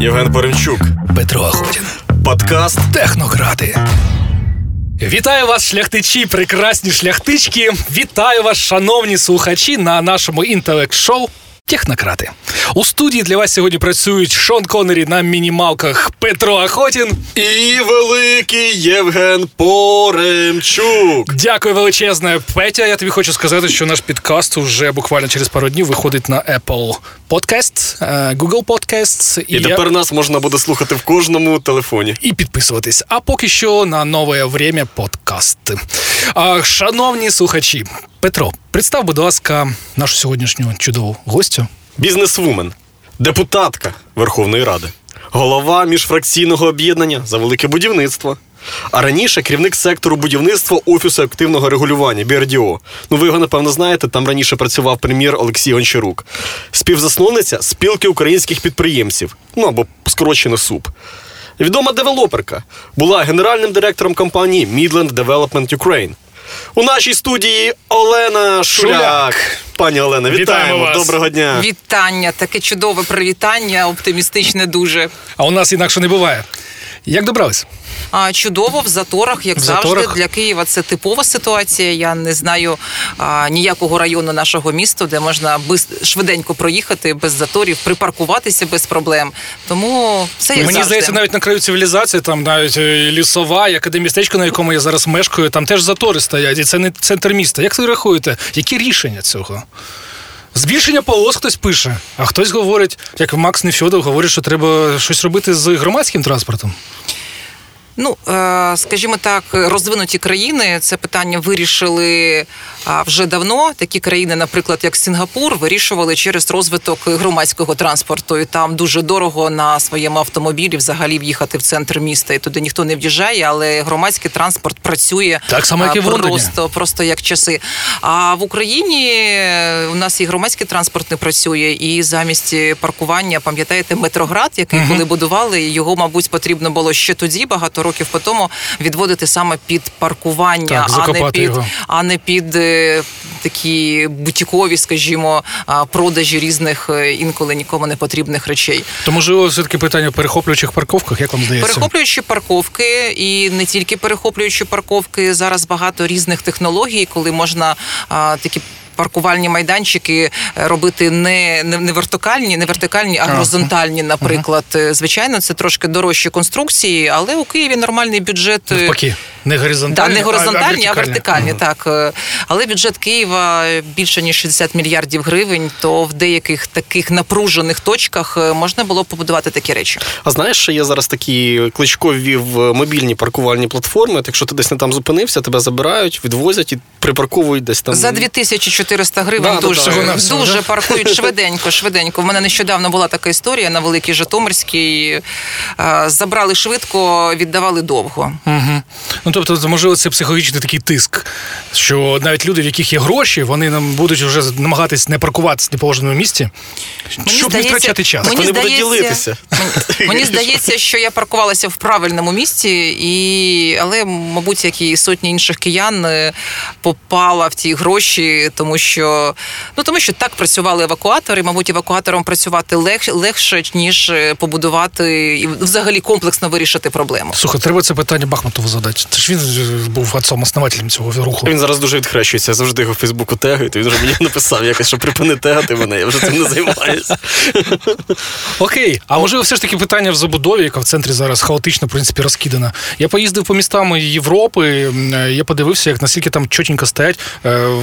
Євген Поремчук, Петро Охотін, подкаст «Технократи». Вітаю вас, шляхтичі, прекрасні шляхтички. Вітаю вас, шановні слухачі, на нашому інтелект-шоу «Технократи». У студії для вас сьогодні працюють Шон Коннері на мінімалках Петро Охотін і великий Євген Поремчук. Дякую величезне, Петя. Я тобі хочу сказати, що наш підкаст уже буквально через пару днів виходить на Apple Podcast, Google Podcasts. І тепер нас можна буде слухати в кожному телефоні. І підписуватись. А поки що на нове время подкасти. Шановні слухачі, Петро, представ, будь ласка, нашу сьогоднішню чудову гостю. Бізнесвумен, депутатка Верховної Ради, голова міжфракційного об'єднання «За велике будівництво», а раніше керівник сектору будівництва Офісу активного регулювання БРДО. Ви його, напевно, знаєте, там раніше працював прем'єр Олексій Гончарук. Співзасновниця Спілки українських підприємців, або скорочено СУП. Відома девелоперка, була генеральним директором компанії «Мідленд Девелопмент Україн». У нашій студії Олена Шуляк. Пані Олена, вітаємо вас. Доброго дня. Вітання, таке чудове привітання, оптимістичне дуже. А у нас інакше не буває. Як добрались? Чудово, в заторах, як завжди. Для Києва це типова ситуація. Я не знаю ніякого району нашого міста, де можна швиденько проїхати, без заторів, припаркуватися без проблем. Тому все як завжди. Мені здається, навіть на краю цивілізації, там навіть Лісова, як і містечко, на якому я зараз мешкаю, там теж затори стоять, і це не центр міста. Як ви рахуєте, які рішення цього? Збільшення полос хтось пише, а хтось говорить, як Макс Нефьодов говорить, що треба щось робити з громадським транспортом. Скажімо так, розвинуті країни це питання вирішили вже давно. Такі країни, наприклад, як Сінгапур, вирішували через розвиток громадського транспорту. І там дуже дорого на своєму автомобілі взагалі в'їхати в центр міста. І туди ніхто не в'їжджає, але громадський транспорт працює так само, як і в Лондоні. Просто як часи. А в Україні у нас і громадський транспорт не працює. І замість паркування, пам'ятаєте, Метроград, який коли будували, його, мабуть, потрібно було ще тоді багато років по тому відводити саме під паркування, а не під такі бутікові, скажімо, продажі різних інколи нікому не потрібних речей. То, можливо, все-таки питання в перехоплюючих парковках, як вам здається? Перехоплюючі парковки і не тільки перехоплюючі парковки. Зараз багато різних технологій, коли можна такі паркувальні майданчики робити не вертикальні, а горизонтальні, наприклад. Звичайно, це трошки дорожчі конструкції, але у Києві нормальний бюджет. Навпаки, не горизонтальні, а вертикальні, так. Але бюджет Києва більше ніж 60 мільярдів гривень, то в деяких таких напружених точках можна було побудувати такі речі. А знаєш, що є зараз такі кличкові мобільні паркувальні платформи, якщо ти десь не там зупинився, тебе забирають, відвозять і припарковують десь там. За 2400 гривень дуже паркують швиденько. В мене нещодавно була така історія на Великій Житомирській. Забрали швидко, віддавали довго. Угу. Тобто, можливо, це психологічний такий тиск, що навіть люди, в яких є гроші, вони нам будуть вже намагатись не паркуватися в неположеному місці, щоб не втрачати час. Вони будуть ділитися. Мені здається, що я паркувалася в правильному місці, але, мабуть, як і сотні інших киян, попала в ті гроші, тому що так працювали евакуатори. Мабуть, евакуатором працювати легше, ніж побудувати і взагалі комплексно вирішити проблему. Слухай, треба це питання Бахматову задати. Це ж він був отцом-основателем цього руху. Він зараз дуже відхрещується. Я завжди його в Фейсбуку тегаю. Він вже мені написав якось, що припини тегати мене. Я вже цим не займаюся. Окей. А можливо, все ж таки питання в забудові, яка в центрі зараз хаотично, в принципі, розкидана. Я поїздив по містам Європи, я подивився, як наскільки там чотенько стоять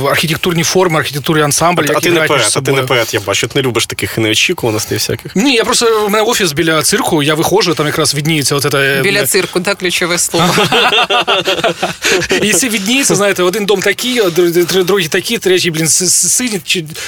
архітектурні форми, архітектурні ансамблі. А ти не поет, я бачу. Ти не любиш таких неочікуваностей всяких. Ні, я просто, у мене офіс біля цирку, я виходжу, там якраз відніється біля цирку, так, ключове слово. І це відніється, знаєте, один дом такий, другий такий, третій, синій,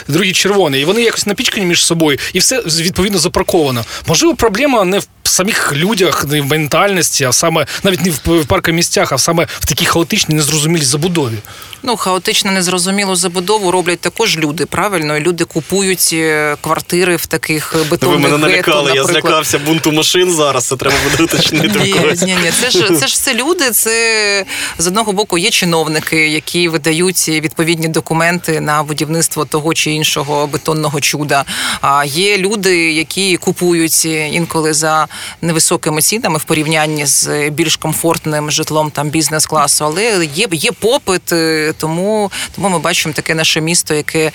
другий червоний. І вони якось напічкані між собою, і все, відповідно, запарковано. Можливо, проблема не в самих людях, не в ментальності, а саме навіть не в паркомістях, а саме в такій хаотичній, незрозумілій забудові. Ну, хаотично незрозумілу забудову роблять також люди, правильно? Люди купують квартири в таких бетонних гетто, наприклад. Ви мене налякали, я злякався бунту машин зараз, це треба буде уточнити. Ні, це ж все люди, це з одного боку є чиновники, які видають відповідні документи на будівництво того чи іншого бетонного чуда. А є люди, які купують інколи за невисокими цінами в порівнянні з більш комфортним житлом там бізнес-класу, але є попит, тому ми бачимо таке наше місто, яке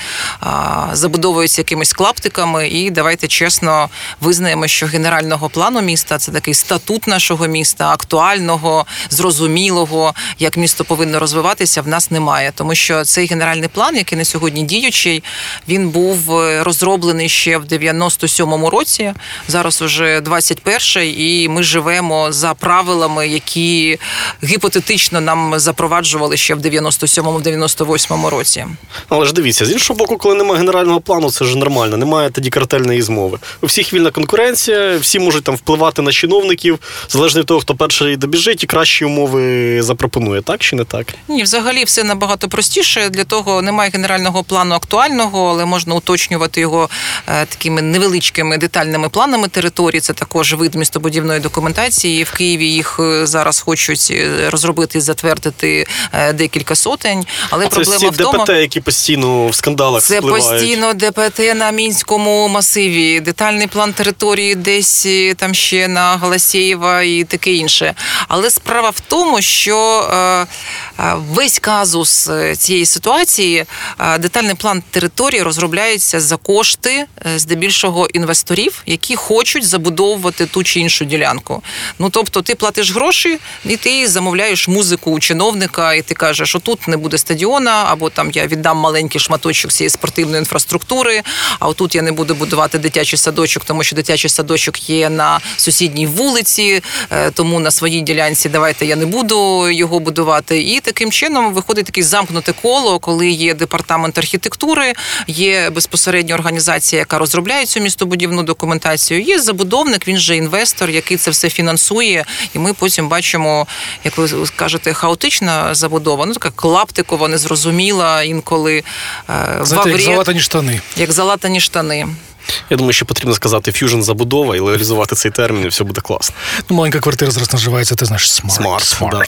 забудовується якимись клаптиками, і давайте чесно визнаємо, що генерального плану міста, це такий статут нашого міста, актуального, зрозумілого, як місто повинно розвиватися, в нас немає. Тому що цей генеральний план, який на сьогодні діючий, він був розроблений ще в 97-му році, зараз уже 21-й, і ми живемо за правилами, які гіпотетично нам запроваджували ще в 97-98 році. Але ж дивіться, з іншого боку, коли немає генерального плану, це ж нормально, немає тоді картельної змови. У всіх вільна конкуренція, всі можуть там впливати на чиновників, залежно від того, хто перший добіжить і кращі умови запропонує, так чи не так? Ні, взагалі все набагато простіше, для того немає генерального плану актуального, але можна уточнювати його такими невеличкими детальними планами території, це також вид містобудівної документації. В Києві їх зараз хочуть розробити і затвердити декілька сотень, але проблема в тому... Це ДПТ, які постійно в скандалах спливають. Це постійно ДПТ на Мінському масиві, детальний план території десь там ще на Галасєєва і таке інше. Але справа в тому, що весь казус цієї ситуації, детальний план території розробляється за кошти здебільшого інвесторів, які хочуть забудовувати ту чи іншу ділянку. Ну, тобто, ти платиш гроші, і ти замовляєш музику у чиновника, і ти кажеш, що тут не буде стадіона, або там я віддам маленький шматочок всієї спортивної інфраструктури, а отут я не буду будувати дитячий садочок, тому що дитячий садочок є на сусідній вулиці, тому на своїй ділянці давайте я не буду його будувати. І таким чином виходить таке замкнуте коло, коли є департамент архітектури, є безпосередньо організація, яка розробляє цю містобудівну документацію, є забудовник, він же інвестор, який це все фінансує, і ми потім бачимо, як ви кажете, хаотична забудова, ну така клаптикова, незрозуміла, інколи знаєте, як залатані штани. Як залатані штани. Я думаю, що потрібно сказати ф'южн-забудова і легалізувати цей термін, і все буде класно. Ну, маленька квартира зараз називається, ти знаєш,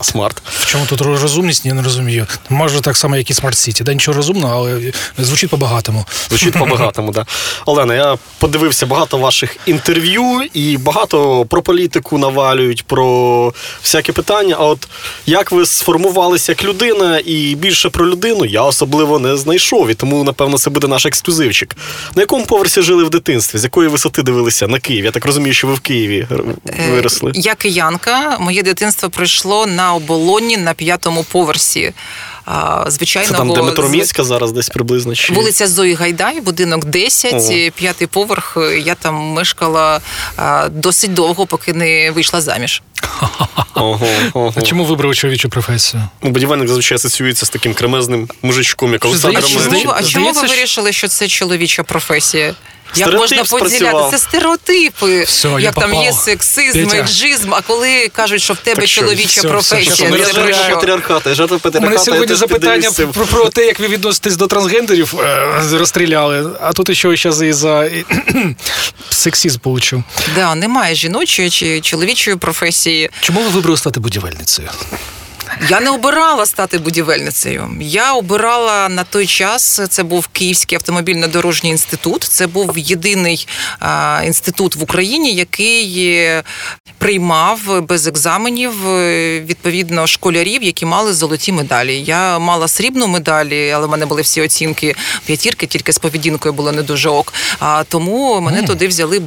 смарт. В чому тут розумність, я не розумію. Майже так само, як і смарт-сіті. Да, нічого розумного, але звучить по-багатому. Звучить по-багатому, так. Да. Олена, я подивився багато ваших інтерв'ю, і багато про політику навалюють, про всякі питання. А от як ви сформувалися як людина, і більше про людину я особливо не знайшов, і тому, напевно, це буде наш ексклюзивчик. На якому поверсі жили в дитинстві? З якої висоти дивилися на Київ? Я так розумію, що ви в Києві виросли. Я киянка. Моє дитинство пройшло на Оболоні на 5-му поверсі. Звичайного... Це там, де Метроміська зараз десь приблизно? Чи... Вулиця Зої Гайдай, будинок 10, 5-й поверх. Я там мешкала досить довго, поки не вийшла заміж. Ого. А чому вибрав чоловічу професію? Ну, будівельник зазвичай асоціюється з таким кремезним мужичком, як Олександр Мельник. А чому ви вирішили, що це чоловіча професія? Як можна поділяти? Це стереотипи. Все, як там є сексизм, еджизм, а коли кажуть, що в тебе чоловіча професія. Це жертва патріархата. У мене сьогодні запитання про те, як ви відноситесь до трансгендерів, розстріляли, а тут ще зараз і за сексизм получу. Да, немає жіночої чи чоловічої професії. Чому ви вибрали стати будівельницею? Я не обирала стати будівельницею. Я обирала на той час, це був Київський автомобільно-дорожній інститут, це був єдиний інститут в Україні, який приймав без екзаменів, відповідно, школярів, які мали золоті медалі. Я мала срібну медаль, але в мене були всі оцінки п'ятірки, тільки з поведінкою було не дуже ок. Тому мене туди взяли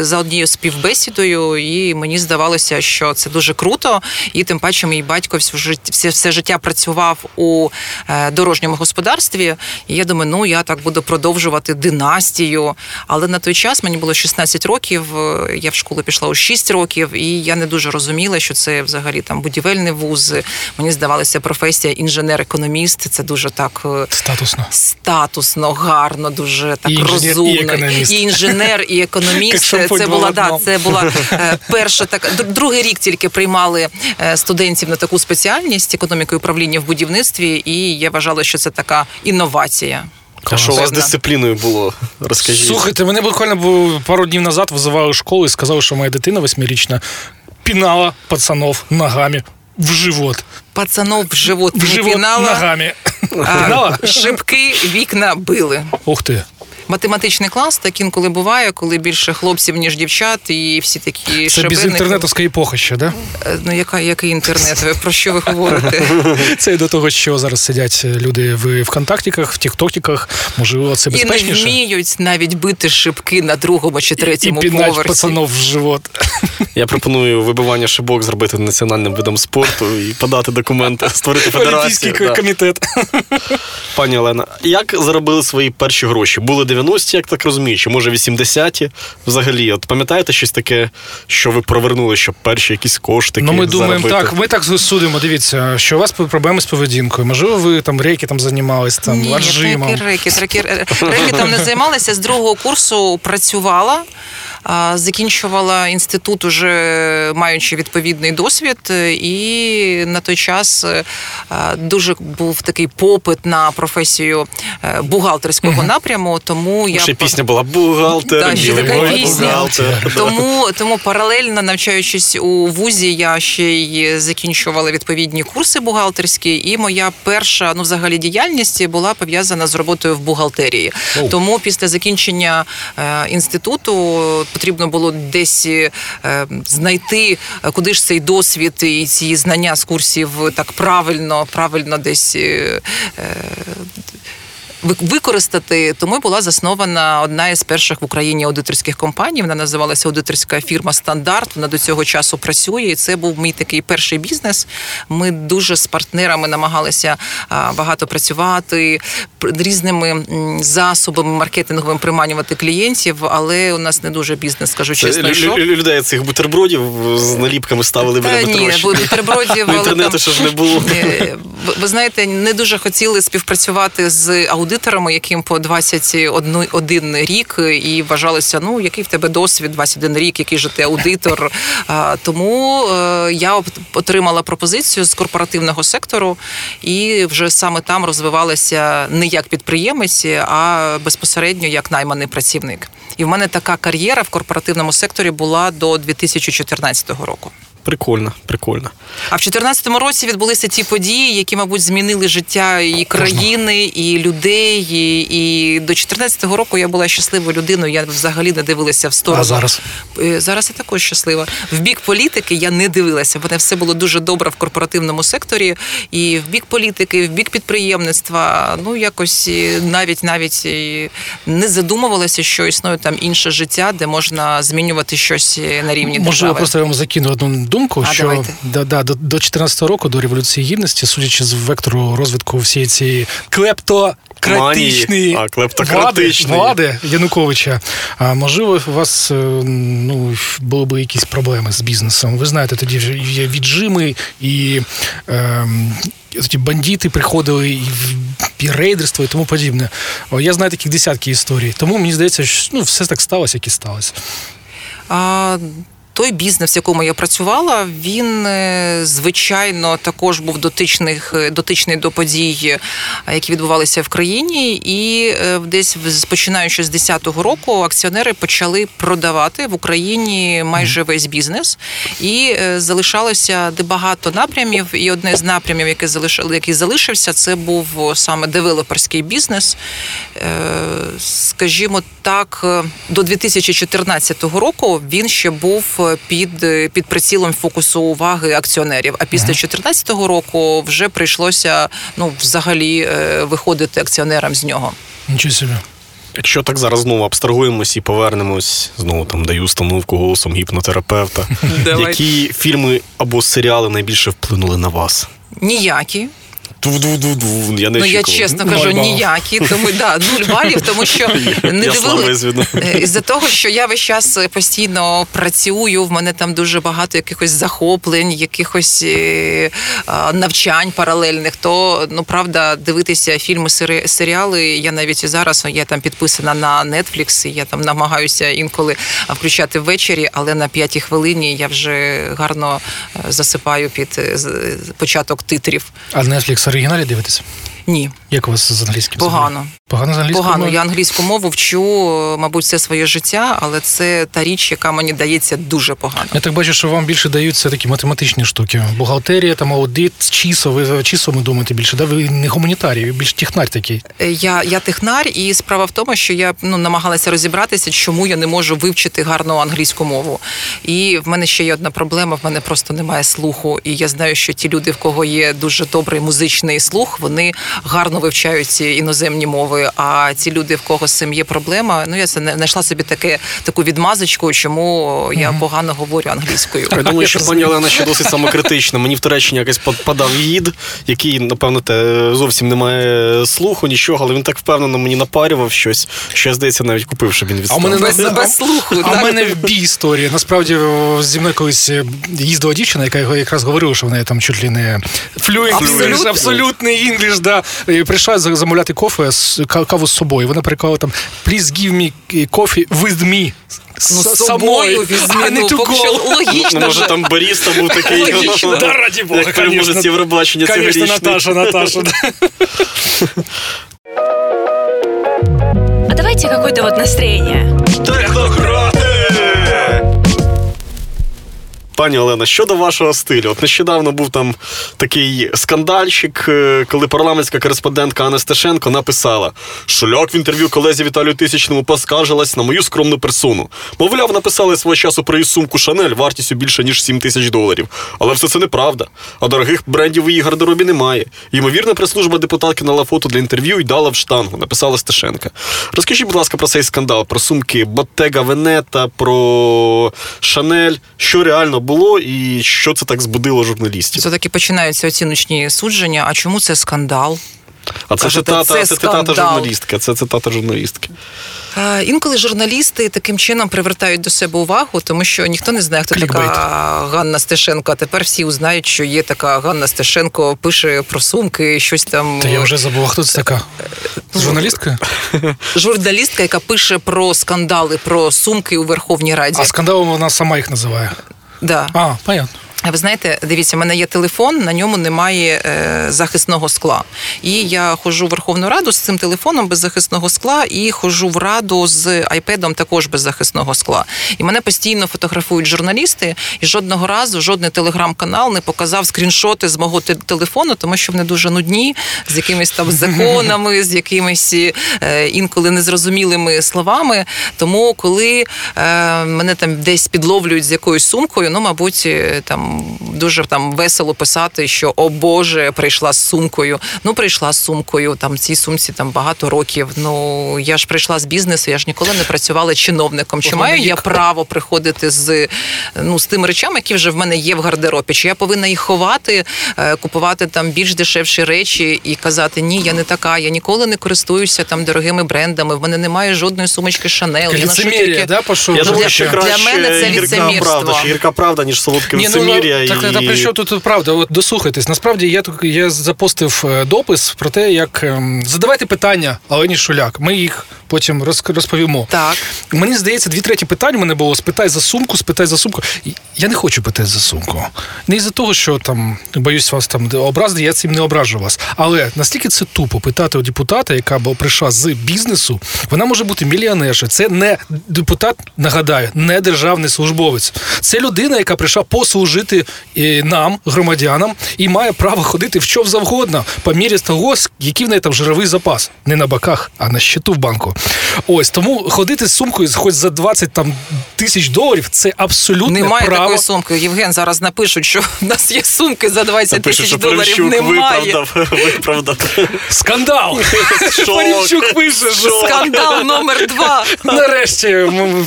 за однією співбесідою, і мені здавалося, що це дуже круто, і тим паче мій батько всю все життя працював у дорожньому господарстві. І я думаю, ну, я так буду продовжувати династію. Але на той час мені було 16 років, я в школу пішла у 6 років, і я не дуже розуміла, що це взагалі там будівельний вуз. Мені здавалася професія інженер-економіст. Це дуже так... Статусно, гарно, дуже так розумно. І інженер, і економіст. Це була перша така... Другий рік тільки приймали студентів на таку спеціальність економіки і управління в будівництві, і я вважала, що це така інновація. А що у вас з дисципліною було? Розкажіть. Слухайте, мене буквально пару днів назад визивали в школу і сказали, що моя дитина восьмирічна пінала пацанов ногами в живот. Пацанов в живот не пінала. Ногами. Шибки, вікна били. Ух ти. Математичний клас так інколи буває, коли більше хлопців, ніж дівчат, і всі такі шибеники. Це без інтернетовська епоха ще, да? Ну, який інтернет? Про що ви говорите? Це і до того, що зараз сидять люди в ВКонтактіках, в Тіктокіках, можливо, це безпечніше. І не вміють навіть бити шибки на другому чи третьому поверсі. І пінать пацанов в живот. Я пропоную вибивання шибок зробити національним видом спорту і подати документи, створити федерацію. Олімпійський комітет. Пані Олена, як заробили свої перші гроші? Були 90-ті, як так розумію, чи може 80-ті взагалі? От пам'ятаєте щось таке, що ви провернули, що перші якісь кошти заробити? Ну, ми думаємо так, ми так судимо, дивіться, що у вас проблеми з поведінкою. Можливо, ви там рекетом займалися, там, аржимом. Ні, рекетом не займалася, з другого курсу працювала. Закінчувала інститут, уже маючи відповідний досвід, і на той час дуже був такий попит на професію бухгалтерського напряму, тому я... Ще пісня була «Бухгалтер», да, ще така пісня. Тому паралельно, навчаючись у вузі, я ще й закінчувала відповідні курси бухгалтерські, і моя перша, ну, взагалі, діяльність була пов'язана з роботою в бухгалтерії. Тому після закінчення інституту потрібно було десь знайти, куди ж цей досвід і ці знання з курсів так правильно десь використати. Тому була заснована одна із перших в Україні аудиторських компаній. Вона називалася аудиторська фірма «Стандарт». Вона до цього часу працює, і це був мій такий перший бізнес. Ми дуже з партнерами намагалися багато працювати, різними засобами маркетинговими приманювати клієнтів, але у нас не дуже бізнес, скажу чесно, йшов. Людей цих бутербродів з наліпками ставили біля метроші. Ні, бутербродів... Інтернету ще ж не було. Ви знаєте, не дуже хотіли співпрацювати з аудиторами, яким по 21 рік, і вважалося, ну, який в тебе досвід, 21 рік, який же ти аудитор. Тому я отримала пропозицію з корпоративного сектору, і вже саме там розвивалася не як підприємець, а безпосередньо як найманий працівник. І в мене така кар'єра в корпоративному секторі була до 2014 року. Прикольно. А в 2014 році відбулися ті події, які, мабуть, змінили життя і країни, і людей. І до 2014 року я була щасливою людиною, я взагалі не дивилася в сторону. А зараз? Зараз я також щаслива. В бік політики я не дивилася, бо все було дуже добре в корпоративному секторі. І в бік політики, в бік підприємництва, ну, якось навіть не задумувалася, що існує там інше життя, де можна змінювати щось на рівні держави. Можливо, просто я вам закину одну думку, що до 14-го року, до Революції Гідності, судячи з вектору розвитку всієї цієї клептократичної влади Януковича, можливо, у вас, ну, були б якісь проблеми з бізнесом. Ви знаєте, тоді є віджими, і тоді бандити приходили, і рейдерство, і тому подібне. Я знаю таких десятки історій. Тому, мені здається, що, ну, все так сталося, як і сталося. Той бізнес, в якому я працювала, він, звичайно, також був дотичний до подій, які відбувалися в країні. І десь, починаючи з 10-го року, акціонери почали продавати в Україні майже весь бізнес. І залишалося багато напрямів. І одне з напрямів, який залишився, це був саме девелоперський бізнес. Скажімо так, до 2014 року він ще був під прицілом фокусу уваги акціонерів. А після 2014 року вже прийшлося, ну, взагалі виходити акціонерам з нього. Нічого собі. Якщо так зараз знову абстрагуємось і повернемось, знову там даю установку голосом гіпнотерапевта, які фільми або серіали найбільше вплинули на вас? Ніякі. Я не очікував. Я чесно кажу, ніякі, тому нуль балів, тому що не дивилися. Із-за того, що я весь час постійно працюю, в мене там дуже багато якихось захоплень, якихось навчань паралельних, то, правда, дивитися фільми, серіали, я навіть зараз, я там підписана на Netflix, я там намагаюся інколи включати ввечері, але на 5-й хвилині я вже гарно засипаю під початок титрів. А Netflix оригіналі дивитесь? Ні. Як у вас з англійським? Погано. Погано з англійською? Погано. Я англійську мову вчу, мабуть, все своє життя, але це та річ, яка мені дається дуже погано. Я так бачу, що вам більше даються такі математичні штуки. Бухгалтерія, там аудит, числа. Ви числами думаєте більше, да? Ви не гуманітарій, ви більш технар такий. Я технар, і справа в тому, що я намагалася розібратися, чому я не можу вивчити гарно англійську мову. І в мене ще є одна проблема, в мене просто немає слуху. І я знаю, що ті люди, в кого є дуже добрий музичний слух, вони гарно вивчають іноземні мови, а ці люди, в кого з цим є проблема, я знайшла собі таку відмазочку, чому я погано говорю англійською. Я думаю, що пані Олена ще досить самокритична. Мені в Туреччині якось подав гід, який, напевно, зовсім не має слуху, нічого, але він так впевнено мені напарював щось, що я, здається, навіть купив, щоб він відстав. А в мене в бій історії. Насправді, зі мною колись їздила дівчина, яка якраз говорила, що вона там чуть ли не флюент, абсолютний інгліш, да. І прийшла замовляти каву з собою. Вона переклала там «Please give me coffee with me». З собою візьмі, логічно. Може, там баріста був такий. Да, раді Бога, як переможець Євробачення цьогорічний. Конечно, Наташа. А давайте какое-то настроєння. Технократи! Пані Олена, щодо вашого стилю. Нещодавно був там такий скандальчик, коли парламентська кореспондентка Анна Стешенко написала: «Шуляк в інтерв'ю колезі Віталію Тисячному поскаржилась на мою скромну персону. Мовляв, написали свого часу про її сумку Шанель вартістю більше, ніж $7,000. Але все це неправда. А дорогих брендів у її гардеробі немає. Ймовірно, прес-служба депутатки нала фото для інтерв'ю і дала в штангу», написала Стешенка. Розкажіть, будь ласка, про цей скандал, про сумки Боттега Венета, про Шанель. Що реально було і що це так збудило журналістів? Це таки починаються оціночні судження. А чому це скандал? А це цитата журналістки. Це цитата журналістки. Інколи журналісти таким чином привертають до себе увагу, тому що ніхто не знає, хто Клікбейт. Така Ганна Стешенко. А тепер всі узнають, що є така Ганна Стешенко, пише про сумки, щось там. Та я вже забула, хто це така? Журналістка? Журналістка, яка пише про скандали, про сумки у Верховній Раді. А скандалом вона сама їх називає. Да. А, понятно. Ви знаєте, дивіться, в мене є телефон, на ньому немає захисного скла. І я ходжу в Верховну Раду з цим телефоном без захисного скла і ходжу в Раду з айпедом також без захисного скла. І мене постійно фотографують журналісти, і жодного разу жодний телеграм-канал не показав скріншоти з мого телефону, тому що вони дуже нудні, з якимись там законами, з якимись інколи незрозумілими словами. Тому коли мене там десь підловлюють з якоюсь сумкою, мабуть, там дуже весело писати, що «О Боже, прийшла з сумкою». Прийшла з сумкою, цій сумці багато років. Я ж прийшла з бізнесу, я ж ніколи не працювала чиновником. Чи маю я право приходити з тими речами, які вже в мене є в гардеробі? Чи я повинна їх ховати, купувати там більш дешевші речі і казати: «Ні, я не така, я ніколи не користуюся дорогими брендами, в мене немає жодної сумочки Шанель». Ліцемір'я, да, пошов? Я думаю, що краще гірка правда, ніж солодке лицемір'я. Так, при що тут правда? От дослухайтесь. Насправді, я запостив допис про те, як задавайте питання Олені Шуляк. Ми їх потім розповімо. Так. Мені здається, 2/3 питань у мене було: спитай за сумку. Я не хочу питати за сумку. Не із-за того, що боюсь вас образити, я цим не ображу вас. Але настільки це тупо питати у депутата, яка прийшла з бізнесу, вона може бути мільйонерша. Це не депутат, нагадаю, не державний службовець. Це людина, яка прийшла послужити нам, громадянам, і має право ходити в що завгодно, по мірі того, які в неї жировий запас. Не на боках, а на щиту в банку. Ось, тому ходити з сумкою хоч за 20 тисяч $20,000 – це абсолютне право. Немає такої сумки. Євген, зараз напишуть, що в нас є сумки за 20 тисяч $20,000. Немає. Виправдав. Скандал. Поремчук пише. Скандал номер 2. Нарешті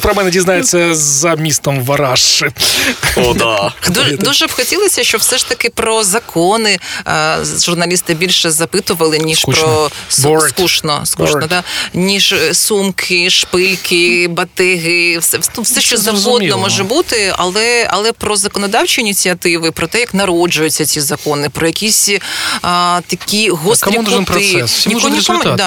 про мене дізнається за містом Вараш. О, да. Дуже б хотілося, щоб все ж таки про закони журналісти більше запитували, ніж скучно. Скучно, да? Ніж сумки, шпильки, батиги, все що завгодно може бути, але про законодавчі ініціативи, про те, як народжуються ці закони, про якісь такі гострі кути.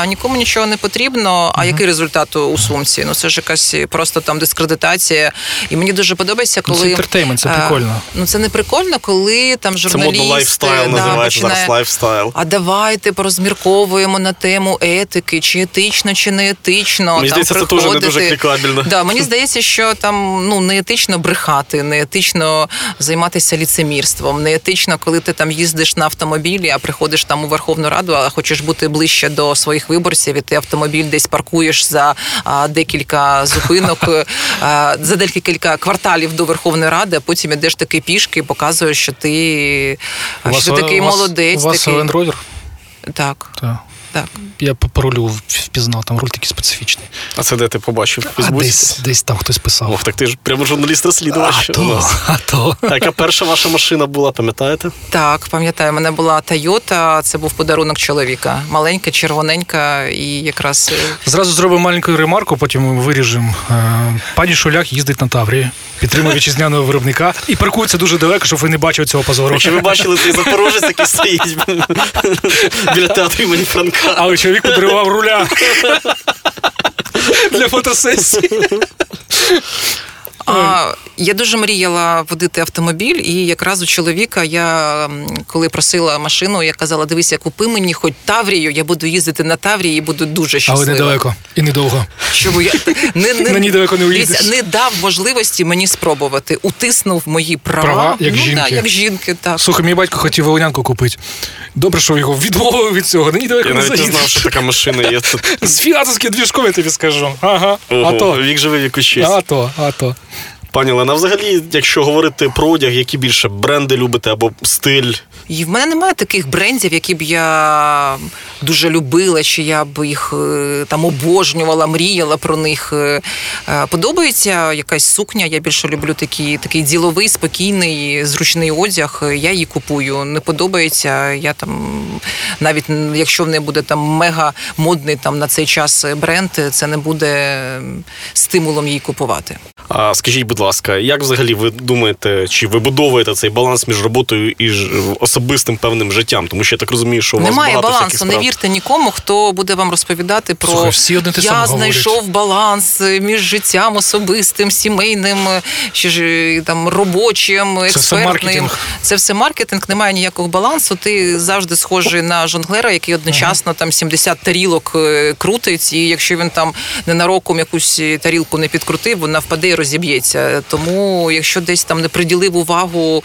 Нікому нічого не потрібно, а який результат у сумці? Ну, це ж якась просто там дискредитація. І мені дуже подобається, коли... Це інтертеймент, це прикольно. Це не прикольно, коли там журналісти... Це модно лайфстайл називається, зараз лайфстайл. А давайте порозмірковуємо на тему етики, чи етично, чи не етично. Мені здається, це теж не дуже клікабельно. Да, мені здається, що там не етично брехати, не етично займатися ліцемірством, не етично, коли ти там їздиш на автомобілі, а приходиш там у Верховну Раду, а хочеш бути ближче до своїх виборців, і ти автомобіль десь паркуєш за декілька зупинок, за декілька кварталів до Верховної Ради, а потім ідеш таки пішки, показуєш, що ти такий молодець. У вас лендровер? Так. Я по рулю впізнав, там руль такий специфічний. А це де ти побачив? Десь там хтось писав. Ох, так ти ж прямо журналіст-розслідувач. А то. А яка перша ваша машина була, пам'ятаєте? Так, пам'ятаю. У мене була Тойота, це був подарунок чоловіка. Маленька, червоненька і якраз... Зразу зробимо маленьку ремарку, потім виріжемо. Пані Шуляк їздить на Таврії, підтримує вітчизняного виробника і паркується дуже далеко, щоб ви не бачили цього позору. Якщо ви бачили, цей запорожець, який стоїть біля театру імені Франка. А чоловік подарував руля для фотосесії. Я дуже мріяла водити автомобіль, і якраз у чоловіка я, коли просила машину, я казала, дивися, купи мені хоч Таврію, я буду їздити на Таврії і буду дуже щаслива. Але недалеко і недовго. Чому я не уїздиш? Не дав можливості мені спробувати, утиснув мої права як жінки. Да, як жінки, так. Слухай, мій батько хотів волинянку купити. Добре, що його відмовив від цього. Я навіть не знав, що така машина є. З фіатовські двіжком, я тобі скажу. Ага, а то. Вік живий, віку честь. А то. Пані Олена, взагалі, якщо говорити про одяг, які більше бренди любите або стиль? І в мене немає таких брендів, які б я дуже любила, чи я б їх там обожнювала, мріяла про них. Подобається якась сукня, я більше люблю такий діловий, спокійний, зручний одяг, я її купую. Не подобається, я там, навіть якщо в неї буде там мега модний там на цей час бренд, це не буде стимулом її купувати. А скажіть, будь ласка, як взагалі ви думаєте, чи вибудовуєте цей баланс між роботою і особистим певним життям? Тому що я так розумію, що у вас немає балансу. Не вірте нікому, хто буде вам розповідати про я знайшов баланс між життям особистим, сімейним, чи там робочим, експертним. Це все маркетинг, немає ніякого балансу. Ти завжди схожий на жонглера, який одночасно там 70 тарілок крутить, і якщо він там ненароком якусь тарілку не підкрутив, вона впаде і розіб'ється. Тому, якщо десь там не приділив увагу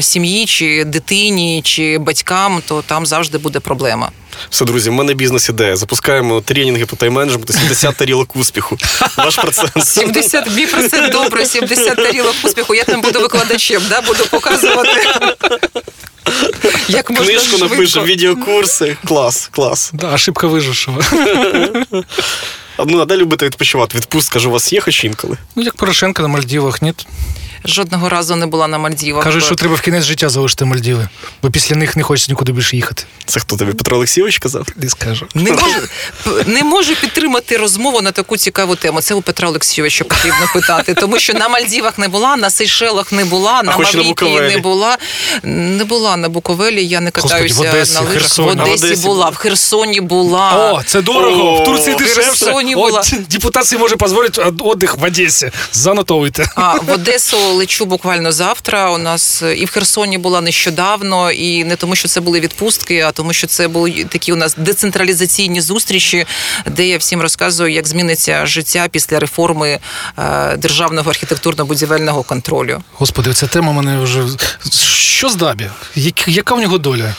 сім'ї, чи дитині, чи батькам, то там завжди буде проблема. Все, друзі, в мене бізнес-ідея. Запускаємо тренінги по тайм-менеджменту, 70 тарілок успіху. Ваш процент. 72% добре, 70 тарілок успіху. Я там буду викладачем, да? Буду показувати... Як книжку напишемо, відеокурси. Клас. Да, ошибка вижившого. А де любите відпочивати? Відпустка ж у вас є хоч інколи? Як Порошенко на Мальдівах, ні? Жодного разу не була на Мальдівах. Кажуть, що треба в кінець життя залишити Мальдіви, бо після них не хочеться нікуди більше їхати. Це хто тобі, Петро Олексійович казав? Не скажу. Не можу підтримати розмову на таку цікаву тему. Це у Петра Олексійовича потрібно питати, тому що на Мальдівах не була, на Сейшелах не була, на Маврикії не була. Не була на Буковелі, я не катаюся на лижах. В Одесі була, в Херсоні була. О, це дорого, в Турції дешевше. Депутації може дозволити відпочинок в Одесі. Занотовуйте. В Одесу лечу буквально завтра. У нас і в Херсоні була нещодавно, і не тому, що це були відпустки, а тому, що це були такі у нас децентралізаційні зустрічі, де я всім розказую, як зміниться життя після реформи державного архітектурно-будівельного контролю. Господи, ця тема мене вже... Що з ДАБІ? Яка в нього доля?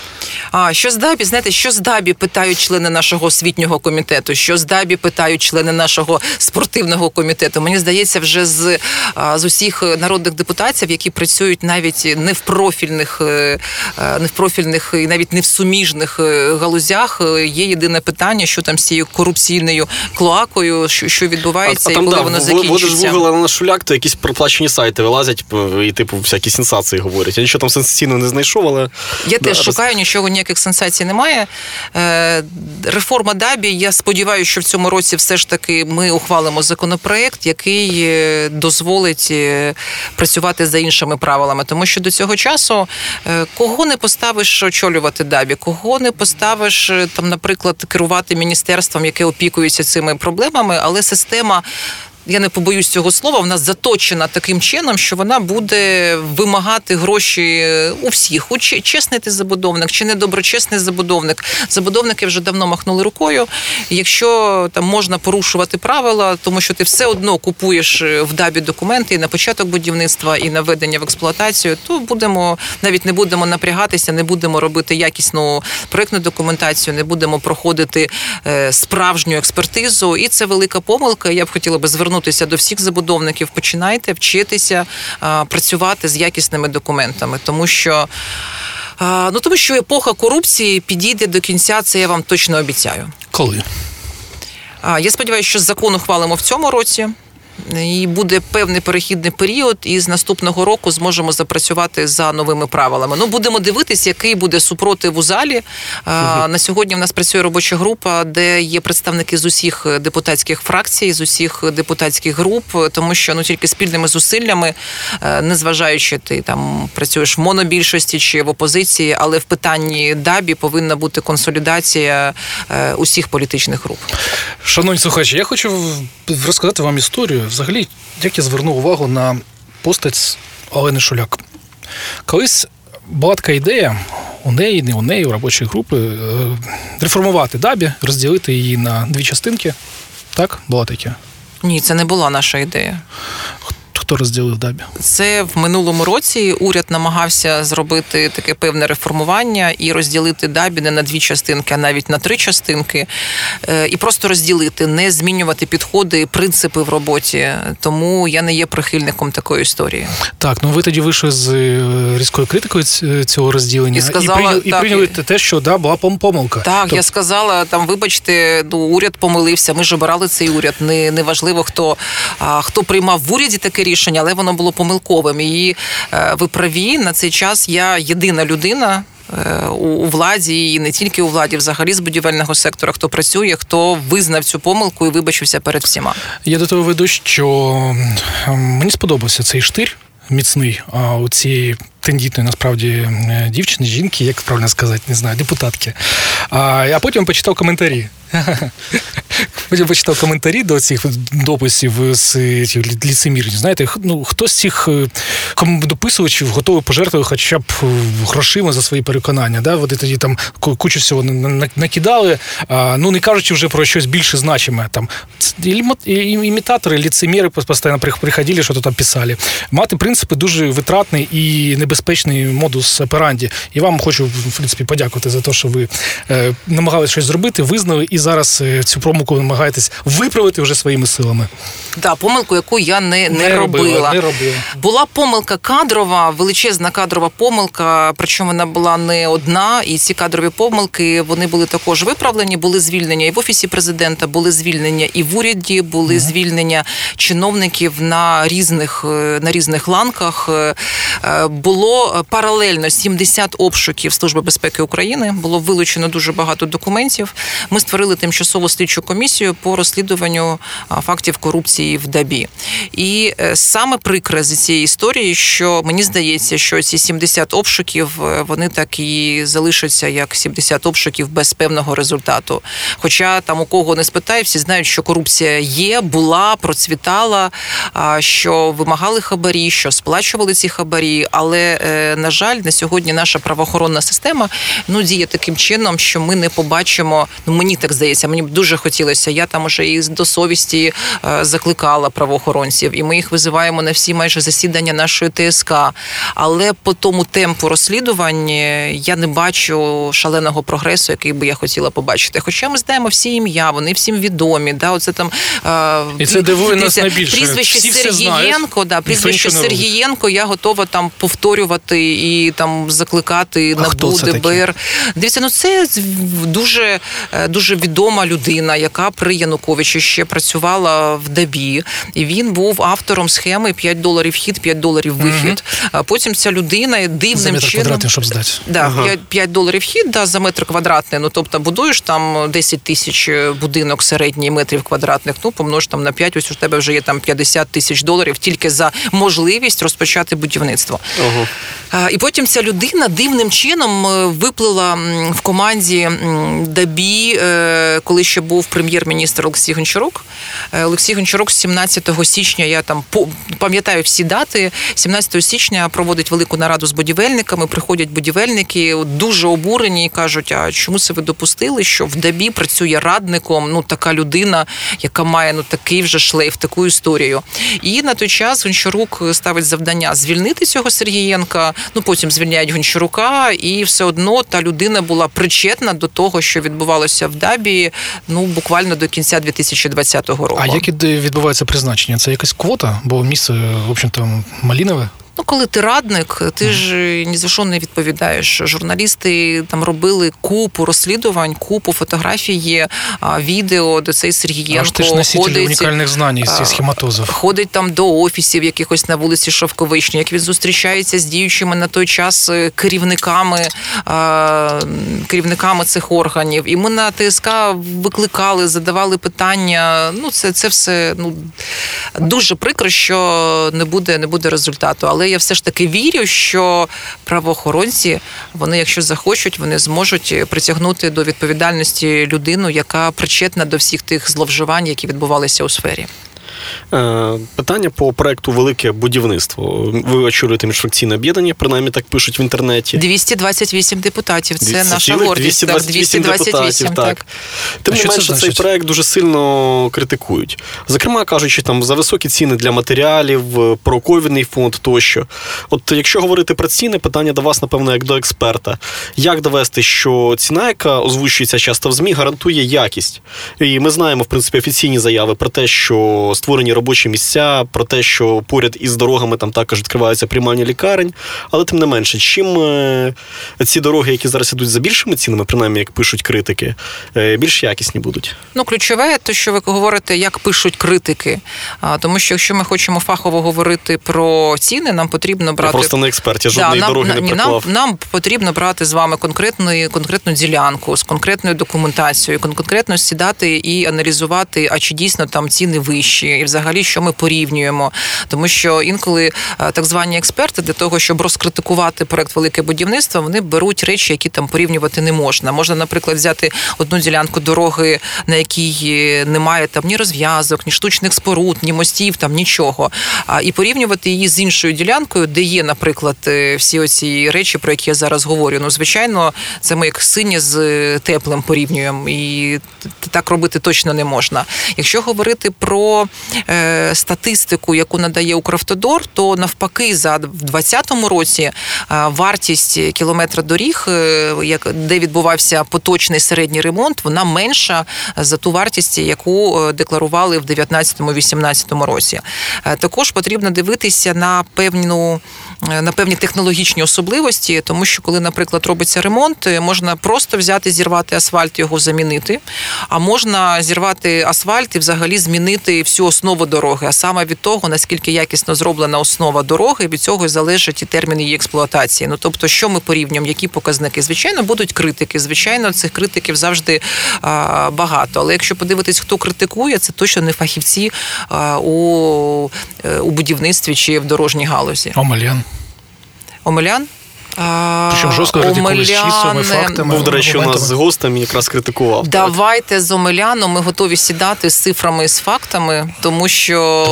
Що з ДАБІ? Знаєте, що з ДАБІ питають члени нашого освітнього комітету? Що з ДАБІ питають члени нашого спортивного комітету? Мені здається, вже з усіх народних депутатів, які працюють навіть не в профільних і навіть не в суміжних галузях, є єдине питання, що там з цією корупційною клоакою, що відбувається, і коли воно закінчиться. Водиш в Google Олена Шуляк, то якісь проплачені сайти вилазять і типу всякі сенсації говорять. Я нічого там сенсаційного не знайшов, але... Я теж шукаю, ніяких сенсацій немає. Реформа ДАБІ, я сподіваюся, що в цьому році все ж таки ми ухвалимо законопроект, який дозволить працювати за іншими правилами. Тому що до цього часу кого не поставиш очолювати ДАБІ, кого не поставиш, там, наприклад, керувати міністерством, яке опікується цими проблемами, але система... Я не побоюсь цього слова, вона заточена таким чином, що вона буде вимагати гроші у всіх. Чесний ти забудовник чи недоброчесний забудовник. Забудовники вже давно махнули рукою. Якщо там можна порушувати правила, тому що ти все одно купуєш в ДАБІ документи і на початок будівництва, і на введення в експлуатацію, то не будемо напрягатися, не будемо робити якісну проєктну документацію, не будемо проходити справжню експертизу. І це велика помилка. Я б хотіла би звернутися до всіх забудовників, починайте вчитися працювати з якісними документами, тому що епоха корупції підійде до кінця, це я вам точно обіцяю. Коли? Я сподіваюся, що закон ухвалимо в цьому році, і буде певний перехідний період, і з наступного року зможемо запрацювати за новими правилами. Будемо дивитися, який буде супротив у залі. На сьогодні в нас працює робоча група, де є представники з усіх депутатських фракцій, з усіх депутатських груп, тому що тільки спільними зусиллями, незважаючи ти там працюєш в монобільшості чи в опозиції, але в питанні ДАБІ повинна бути консолідація усіх політичних груп. Шановні слухачі, я хочу розказати вам історію. Взагалі, як я звернув увагу на постать Олени Шуляк. Колись була така ідея у неї, у робочої групи, реформувати ДАБІ, розділити її на дві частинки. Так? Була таке? Ні, це не була наша ідея. Хто розділив ДАБІ? Це в минулому році уряд намагався зробити таке певне реформування і розділити ДАБІ не на дві частинки, а навіть на три частинки. І просто розділити, не змінювати підходи, принципи в роботі. Тому я не є прихильником такої історії. Так, ви тоді вийшли з різкою критикою цього розділення. І прийняли те, що була помилка. Так, я сказала, вибачте, уряд помилився, ми ж обирали цей уряд. Неважливо, хто приймав в уряді таке рішення, але воно було помилковим. І ви праві, на цей час я єдина людина у владі, і не тільки у владі, взагалі з будівельного сектора, хто працює, хто визнав цю помилку і вибачився перед всіма. Я до того веду, що мені сподобався цей штир міцний у цієї тендітної, насправді, дівчини, жінки, як правильно сказати, не знаю, депутатки. А потім почитав коментарі. До цих дописів з ліцемірів. Знаєте, хто з цих дописувачів готовий пожертвувати хоча б грошима за свої переконання? Да? Вони тоді там кучу всього накидали, не кажучи вже про щось більше значиме. Там імітатори, ліцеміри постійно приходили, що то там писали. Мати, в принципі, дуже витратний і небезпечний модус операнді. І вам хочу, в принципі, подякувати за те, що ви намагалися щось зробити, визнали і зараз цю помилку намагаєтесь виправити вже своїми силами. Так, помилку, яку я не робила. Була помилка кадрова, величезна кадрова помилка, причому вона була не одна, і ці кадрові помилки, вони були також виправлені, були звільнення і в Офісі Президента, були звільнення і в уряді, були звільнення чиновників на різних ланках. Було паралельно 70 обшуків Служби безпеки України, було вилучено дуже багато документів. Ми створили тимчасову слідчу комісію по розслідуванню фактів корупції в ДАБІ. І саме прикре з цієї історії, що мені здається, що ці 70 обшуків, вони так і залишаться як 70 обшуків без певного результату. Хоча там у кого не спитай, всі знають, що корупція є, була, процвітала, що вимагали хабарі, що сплачували ці хабарі. історії, але, на жаль, на сьогодні наша правоохоронна система діє таким чином, що ми не побачимо, мені так здається, мені б дуже хотілося, я там уже і до совісті закликала правоохоронців, і ми їх визиваємо на всі майже засідання нашої ТСК, але по тому темпу розслідувань я не бачу шаленого прогресу, який би я хотіла побачити. Хоча ми знаємо всі ім'я, вони всім відомі, да, оце там і це дивує нас найбільше. Прізвище Сергієнко, да, прізвище Сергієнко, я готова там повторювати і там закликати НАБУ, ДБР. Дивіться, це дуже, дуже відома людина, яка при Януковичі ще працювала в ДАБІ, і він був автором схеми $5 вхід, $5 вихід. Mm-hmm. Потім ця людина дивним чином... За метр квадратний, щоб здати. Да, ага. $5 вхід, да, за метр квадратний, тобто будуєш там 10 тисяч будинок середній метрів квадратних, помнож там на 5, ось у тебе вже є там $50,000 тільки за можливість розпочати будівництво. Ага. І потім ця людина дивним чином виплила в команді ДАБІ, коли ще був прем'єр-міністр Олексій Гончарук. Олексій Гончарук 17 січня, я там пам'ятаю всі дати, 17 січня проводить велику нараду з будівельниками, приходять будівельники, дуже обурені і кажуть, а чому це ви допустили, що в ДАБІ працює радником, така людина, яка має такий вже шлейф, таку історію. І на той час Гончарук ставить завдання звільнити цього Сергієнка, потім звільняють Гончарука, і все одно та людина була причетна до того, що відбувалося в ДАБІ, буквально до кінця 2020 року. А як відбувається призначення? Це якась квота? Бо місце, в общем-то, малинове? Коли ти радник, ти ж ні за що не відповідаєш. Журналісти там робили купу розслідувань, купу фотографій, відео, де цей Сергієнко ходить. А ж ти ж носитель унікальних знань із цих схематозів. Ходить там до офісів якихось на вулиці Шовковичній, як він зустрічається з діючими на той час керівниками цих органів. І ми на ТСК викликали, задавали питання. Це все дуже прикро, що не буде результату. Але я все ж таки вірю, що правоохоронці, вони, якщо захочуть, вони зможуть притягнути до відповідальності людину, яка причетна до всіх тих зловживань, які відбувалися у сфері. Питання по проекту «Велике будівництво». Ви очолюєте міжфракційне об'єднання, принаймні так пишуть в інтернеті. 228 депутатів, це наша гордість. 228 так. Тим не менше, цей проект дуже сильно критикують. Зокрема, кажучи, за високі ціни для матеріалів, про ковідний фонд тощо. От якщо говорити про ціни, питання до вас, напевно, як до експерта. Як довести, що ціна, яка озвучується часто в ЗМІ, гарантує якість? І ми знаємо, в принципі, офіційні заяви про те, що створені робочі місця, про те, що поряд із дорогами там також відкриваються приймальні лікарень. Але тим не менше, чим ці дороги, які зараз ідуть за більшими цінами, принаймні, як пишуть критики, більш якісні будуть? Ключове те, що ви говорите, як пишуть критики. Тому що, якщо ми хочемо фахово говорити про ціни, нам потрібно брати... Я просто не експерт, я жодної дороги не приклав. Нам потрібно брати з вами конкретну ділянку, з конкретною документацією, конкретно сідати і аналізувати, а чи дійсно там ціни вищі. І взагалі, що ми порівнюємо. Тому що інколи так звані експерти для того, щоб розкритикувати проект «Велике будівництво», вони беруть речі, які там порівнювати не можна. Можна, наприклад, взяти одну ділянку дороги, на якій немає там ні розв'язок, ні штучних споруд, ні мостів, там нічого. І порівнювати її з іншою ділянкою, де є, наприклад, всі оці речі, про які я зараз говорю. Звичайно, це ми як синє з теплим порівнюємо. І так робити точно не можна. Якщо говорити про статистику, яку надає Укравтодор, то навпаки, в 2020 році вартість кілометра доріг, де відбувався поточний середній ремонт, вона менша за ту вартість, яку декларували в 2019-2018 році. Також потрібно дивитися на певні технологічні особливості, тому що, коли, наприклад, робиться ремонт, можна просто взяти, зірвати асфальт, його замінити, а можна зірвати асфальт і взагалі змінити всю основу дороги. А саме від того, наскільки якісно зроблена основа дороги, від цього залежить і термін її експлуатації. Тобто, що ми порівнюємо, які показники? Звичайно, будуть критики. Звичайно, цих критиків завжди багато. Але якщо подивитись, хто критикує, це точно не фахівці у будівництві чи в дорожній галузі. Омелян. Причому жорстко критикують числами, фактами. Був, до речі, у нас з гостем якраз критикував. Давайте так. З Омеляном ми готові сідати з цифрами і з фактами, тому що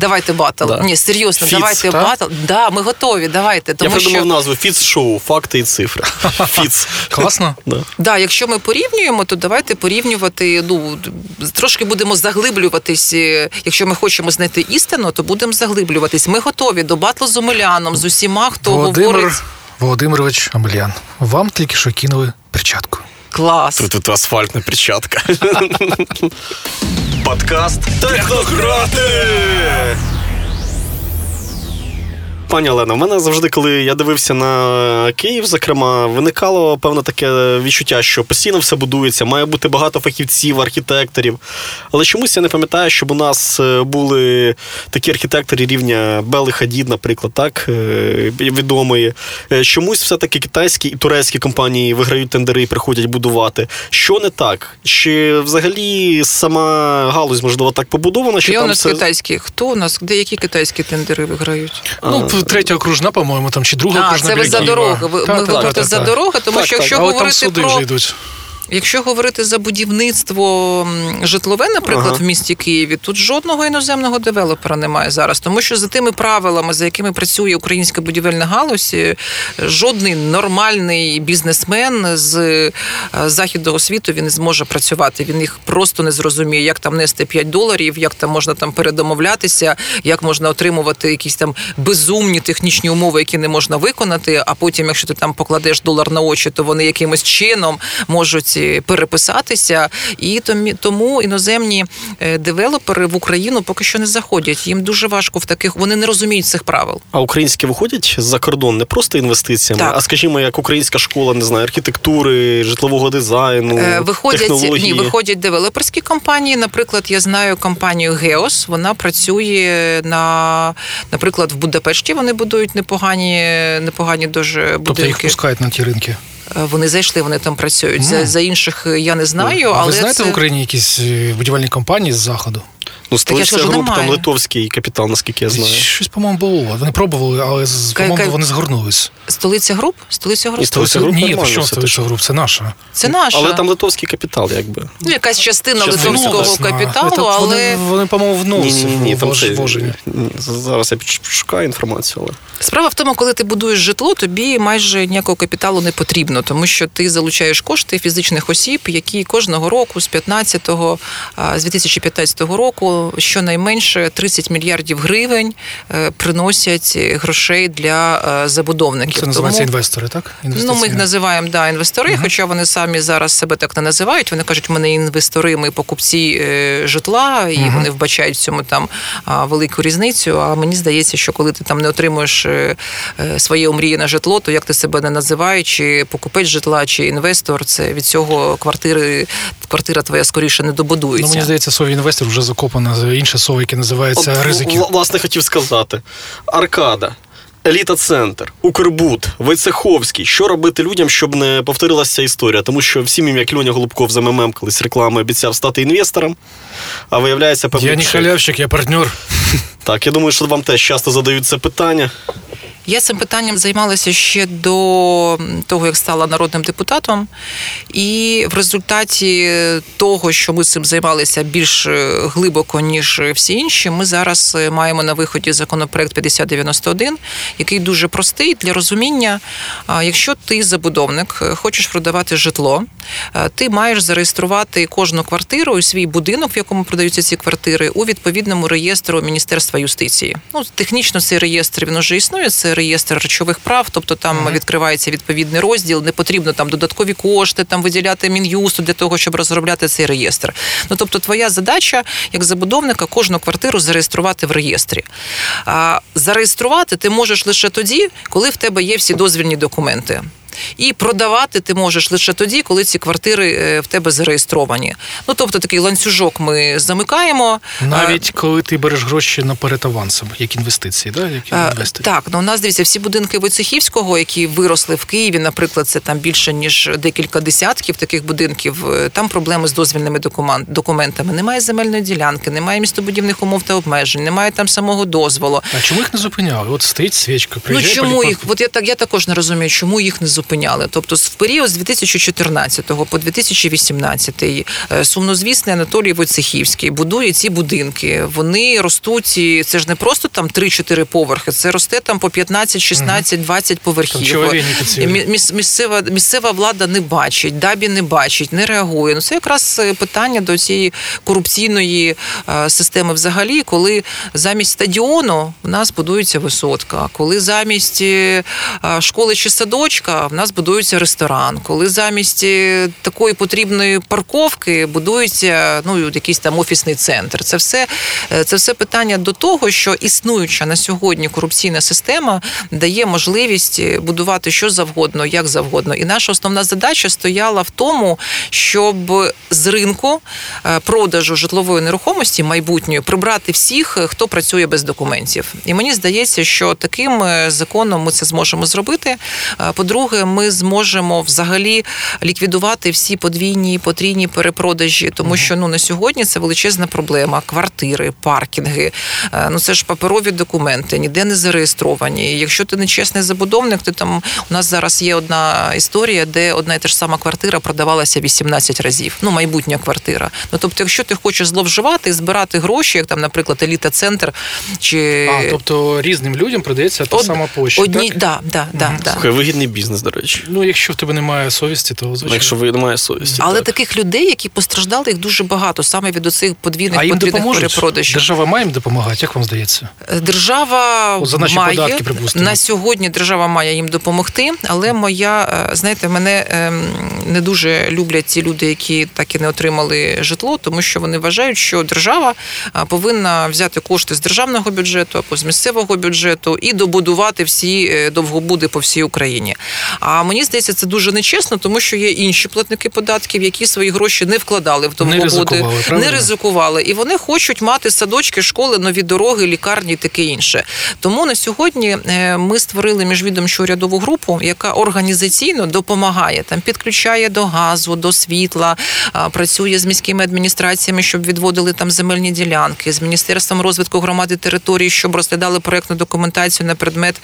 давайте батл. Да. Ні, серйозно, Фіц, давайте батл. Да, ми готові, давайте. Тому я придумав назву «Фіц-шоу. Факти і цифри». Фіц. Класно? Да. Да, якщо ми порівнюємо, то давайте порівнювати, трошки будемо заглиблюватись. Якщо ми хочемо знайти істину, то будемо заглиблюватись. Ми готові до батлу з Омеляном, з усіма, хто говорить. Володимирович Омелян, вам тільки що кинули перчатку. Клас. Тут асфальтна перчатка. Подкаст «Технократи». Пані Олено, в мене завжди, коли я дивився на Київ, зокрема, виникало певне таке відчуття, що постійно все будується, має бути багато фахівців, архітекторів. Але чомусь я не пам'ятаю, щоб у нас були такі архітектори рівня Белли Хадід, наприклад, так, відомої. Чомусь все-таки китайські і турецькі компанії виграють тендери і приходять будувати. Що не так? Чи взагалі сама галузь, можливо, так побудована? Чи там у нас все... китайські? Хто у нас? Де які китайські тендери виграють? Третя окружна, по-моєму, там, чи друга окружна біля Києва. Це за дорогу. Ми говоримо за дорогу, тому що якщо говорити про... Якщо говорити за будівництво житлове, наприклад, в місті Києві, тут жодного іноземного девелопера немає зараз. Тому що за тими правилами, за якими працює українська будівельна галузь, жодний нормальний бізнесмен з західного світу він не зможе працювати. Він їх просто не зрозуміє, як там нести $5, як там можна там передомовлятися, як можна отримувати якісь там безумні технічні умови, які не можна виконати, а потім, якщо ти там покладеш $1 на очі, то вони якимось чином можуть переписатися, і тому іноземні девелопери в Україну поки що не заходять. Їм дуже важко в таких, вони не розуміють цих правил. А українські виходять за кордон не просто інвестиціями, так. А скажімо, як українська школа, не знаю, архітектури, житлового дизайну, технології. Виходять девелоперські компанії. Наприклад, я знаю компанію Геос, вона працює наприклад, в Будапешті вони будують непогані дуже будинки. Тобто їх пускають на ті ринки? Вони зайшли, вони там працюють. За інших я не знаю, але ви знаєте в Україні якісь будівельні компанії з Заходу? Ну, столиця груп, там литовський капітал, наскільки я знаю. Щось, по-моєму, було. Вони пробували, але, по-моєму, вони згорнулись. Столиця груп? Ні, що столиця груп? Це наша. Але там литовський капітал, якби. Ну, якась частина литовського капіталу, але... Вони, по-моєму, вносили. Ні, там це... Зараз я шукаю інформацію, але... Справа в тому, коли ти будуєш житло, тобі майже ніякого капіталу не потрібно, тому що ти залучаєш кошти фізичних осіб, які кожного року з 2015 року щонайменше 30 мільярдів гривень приносять грошей для забудовників. Це називається інвестори, так? Ми їх називаємо, інвестори, хоча вони самі зараз себе так не називають. Вони кажуть, ми не інвестори, ми покупці житла, і вони вбачають в цьому там велику різницю. А мені здається, що коли ти там не отримуєш своє омріяне житло, то як ти себе не називаєш, чи покупець житла, чи інвестор, це від цього квартира твоя скоріше не добудується. Мені здається, слово інвестор вже закопано інше слово, яке називається ризики. Власне, хотів сказати. Аркада, Еліта-центр, Укрбуд, Войцеховський. Що робити людям, щоб не повторилася ця історія? Тому що всім, як Льоня Голубков за МММ колись реклами обіцяв стати інвестором, а виявляється... Я не халявщик, я партнер. Так, я думаю, що вам теж часто задають це питання. Я цим питанням займалася ще до того, як стала народним депутатом. І в результаті того, що ми цим займалися більш глибоко, ніж всі інші, ми зараз маємо на виході законопроект 5091, який дуже простий для розуміння. Якщо ти забудовник, хочеш продавати житло, ти маєш зареєструвати кожну квартиру і свій будинок, в якому продаються ці квартири, у відповідному реєстру Міністерства юстиції. Технічно цей реєстр, він уже існує, це реєстр речових прав, тобто там відкривається відповідний розділ, не потрібно там додаткові кошти там виділяти Мін'юсту для того, щоб розробляти цей реєстр. Тобто твоя задача, як забудовника, кожну квартиру зареєструвати в реєстрі. А зареєструвати ти можеш лише тоді, коли в тебе є всі дозвільні документи. І продавати ти можеш лише тоді, коли ці квартири в тебе зареєстровані. Ну, тобто, такий ланцюжок ми замикаємо. Навіть коли ти береш гроші наперед авансом, як інвестиції, да? Як інвестиції. Так, ну у нас, дивіться, всі будинки Войцехівського, які виросли в Києві, наприклад, це там більше, ніж декілька десятків таких будинків, там проблеми з дозвільними документами. Немає земельної ділянки, немає містобудівних умов та обмежень, немає там самого дозволу. А чому їх не зупиняли? От стоїть свічка, приїжджає. Ну, чому їх? От я також не розумію, чому їх не зупиняли. Тобто в період з 2014 по 2018 сумнозвісний Анатолій Войцехівський будує ці будинки. Вони ростуть, і це ж не просто там 3-4 поверхи, це росте там по 15, 16, 20 поверхів. Місцева влада не бачить, ДАБІ не бачить, не реагує. Ну, це якраз питання до цієї корупційної системи взагалі, коли замість стадіону в нас будується висотка, коли замість школи чи садочка в нас будується ресторан, коли замість такої потрібної парковки будується, ну, якийсь там офісний центр. Це все питання до того, що існуюча на сьогодні корупційна система дає можливість будувати що завгодно, як завгодно. І наша основна задача стояла в тому, щоб з ринку продажу житлової нерухомості майбутньої прибрати всіх, хто працює без документів. І мені здається, що таким законом ми це зможемо зробити. По-друге, ми зможемо взагалі ліквідувати всі подвійні, потрійні перепродажі, тому що, ну, на сьогодні це величезна проблема. Квартири, паркінги, ну, це ж паперові документи, ніде не зареєстровані. Якщо ти нечесний забудовник, ти там, у нас зараз є одна історія, де одна і та ж сама квартира продавалася 18 разів. Ну, майбутня квартира. Ну, тобто, якщо ти хочеш зловживати і збирати гроші, як там, наприклад, еліта-центр, чи... А, тобто, різним людям продається та сама площа, одні... так? Да. Слухай, вигідний бізнес, до речі. Ну, якщо в тебе немає совісті, то, звичайно. Якщо немає совісті, але так. Таких людей, які постраждали, їх дуже багато, саме від оцих подвійних перепродажів. Держава має їм допомагати, як вам здається? Держава має, на сьогодні держава має їм допомогти, але моя, знаєте, мене не дуже люблять ті люди, які так і не отримали житло, тому що вони вважають, що держава повинна взяти кошти з державного бюджету або з місцевого бюджету і добудувати всі довгобуди по всій Україні. А мені здається, це дуже нечесно, тому що є інші платники податків, які свої гроші не вкладали в довгобуди, не ризикували. І вони хочуть мати садочки, школи, нові дороги, лікарні і таке інше. Тому на сьогодні ми створили міжвідомчу урядову групу, яка організаційно допомагає, там підключає до газу, до світла, працює з міськими адміністраціями, щоб відводили там земельні ділянки, з Міністерством розвитку громади територій, щоб розглядали проєктну документацію на предмет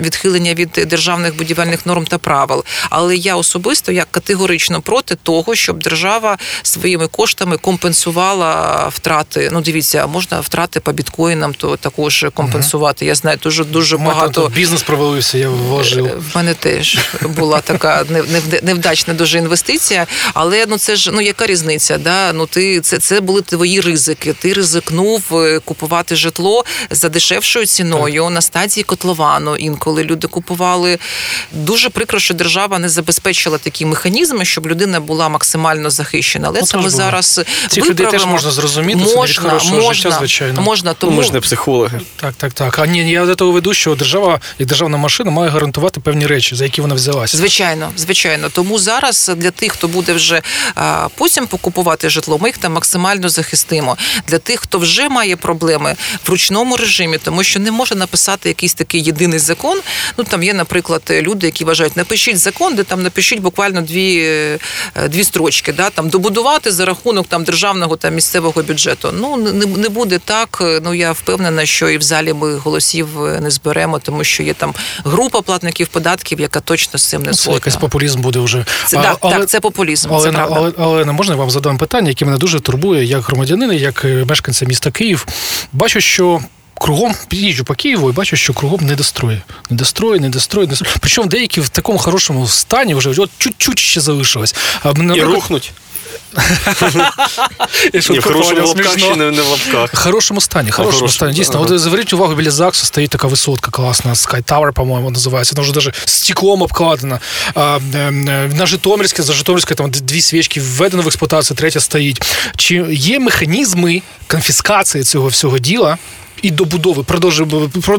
відхилення від державних будівельних норм та правил. Але я особисто, я категорично проти того, щоб держава своїми коштами компенсувала втрати. Ну, дивіться, можна втрати по біткоїнам то також компенсувати. Я знаю, дуже багато... Бізнес провалився, я вважаю. В мене теж була така невдачна дуже інвестиція, але, ну, це ж, ну, яка різниця, да? Ну, це були твої ризики. Ти ризикнув купувати житло за дешевшою ціною, так, на стадії котловану. Інколи люди купували. Дуже прикро, що держава не забезпечила такі механізми, щоб людина була максимально захищена. Але це ми зараз виправимо. Цих людей теж можна зрозуміти, це не від хорошого життя, звичайно. Можна, тому... Ми ж не психологи. Так. А ні, я до того веду, що держава і державна машина має гарантувати певні речі, за які вона взялася. Звичайно. Тому зараз для тих, хто буде вже потім покупувати житло, ми їх там максимально захистимо. Для тих, хто вже має проблеми в ручному режимі, тому що не можна написати якийсь такий єдиний закон. Ну, там є, наприклад, люди, які вважають, напишіть закон, де там напишіть буквально дві строчки, да, там добудувати за рахунок там державного та місцевого бюджету. Ну, не буде так. Ну, я впевнена, що і в залі ми голосів не зберемо, тому що є там група платників податків, яка точно з цим не згодна. Це якийсь популізм буде вже. Це популізм, це правда. Але можна я вам задам питання, яке мене дуже турбує як громадянина, як мешканця міста Київ. Бачу, що кругом, їжджу по Києву і бачу, що кругом недострої. Причому деякі в такому хорошому стані вже от чуть-чуть ще залишилось. І рухнуть. В хорошому лапках чи не в лапках? В хорошому стані, дійсно. От зверніть увагу, біля ЗАГСу стоїть така висотка класна, Sky Tower, по-моєму, називається. Вона вже навіть стеклом обкладена. На Житомирській, за Житомирською там дві свічки введено в експлуатацію, третя стоїть. Чи є механізми конфіскації цього всього діла? і добудови,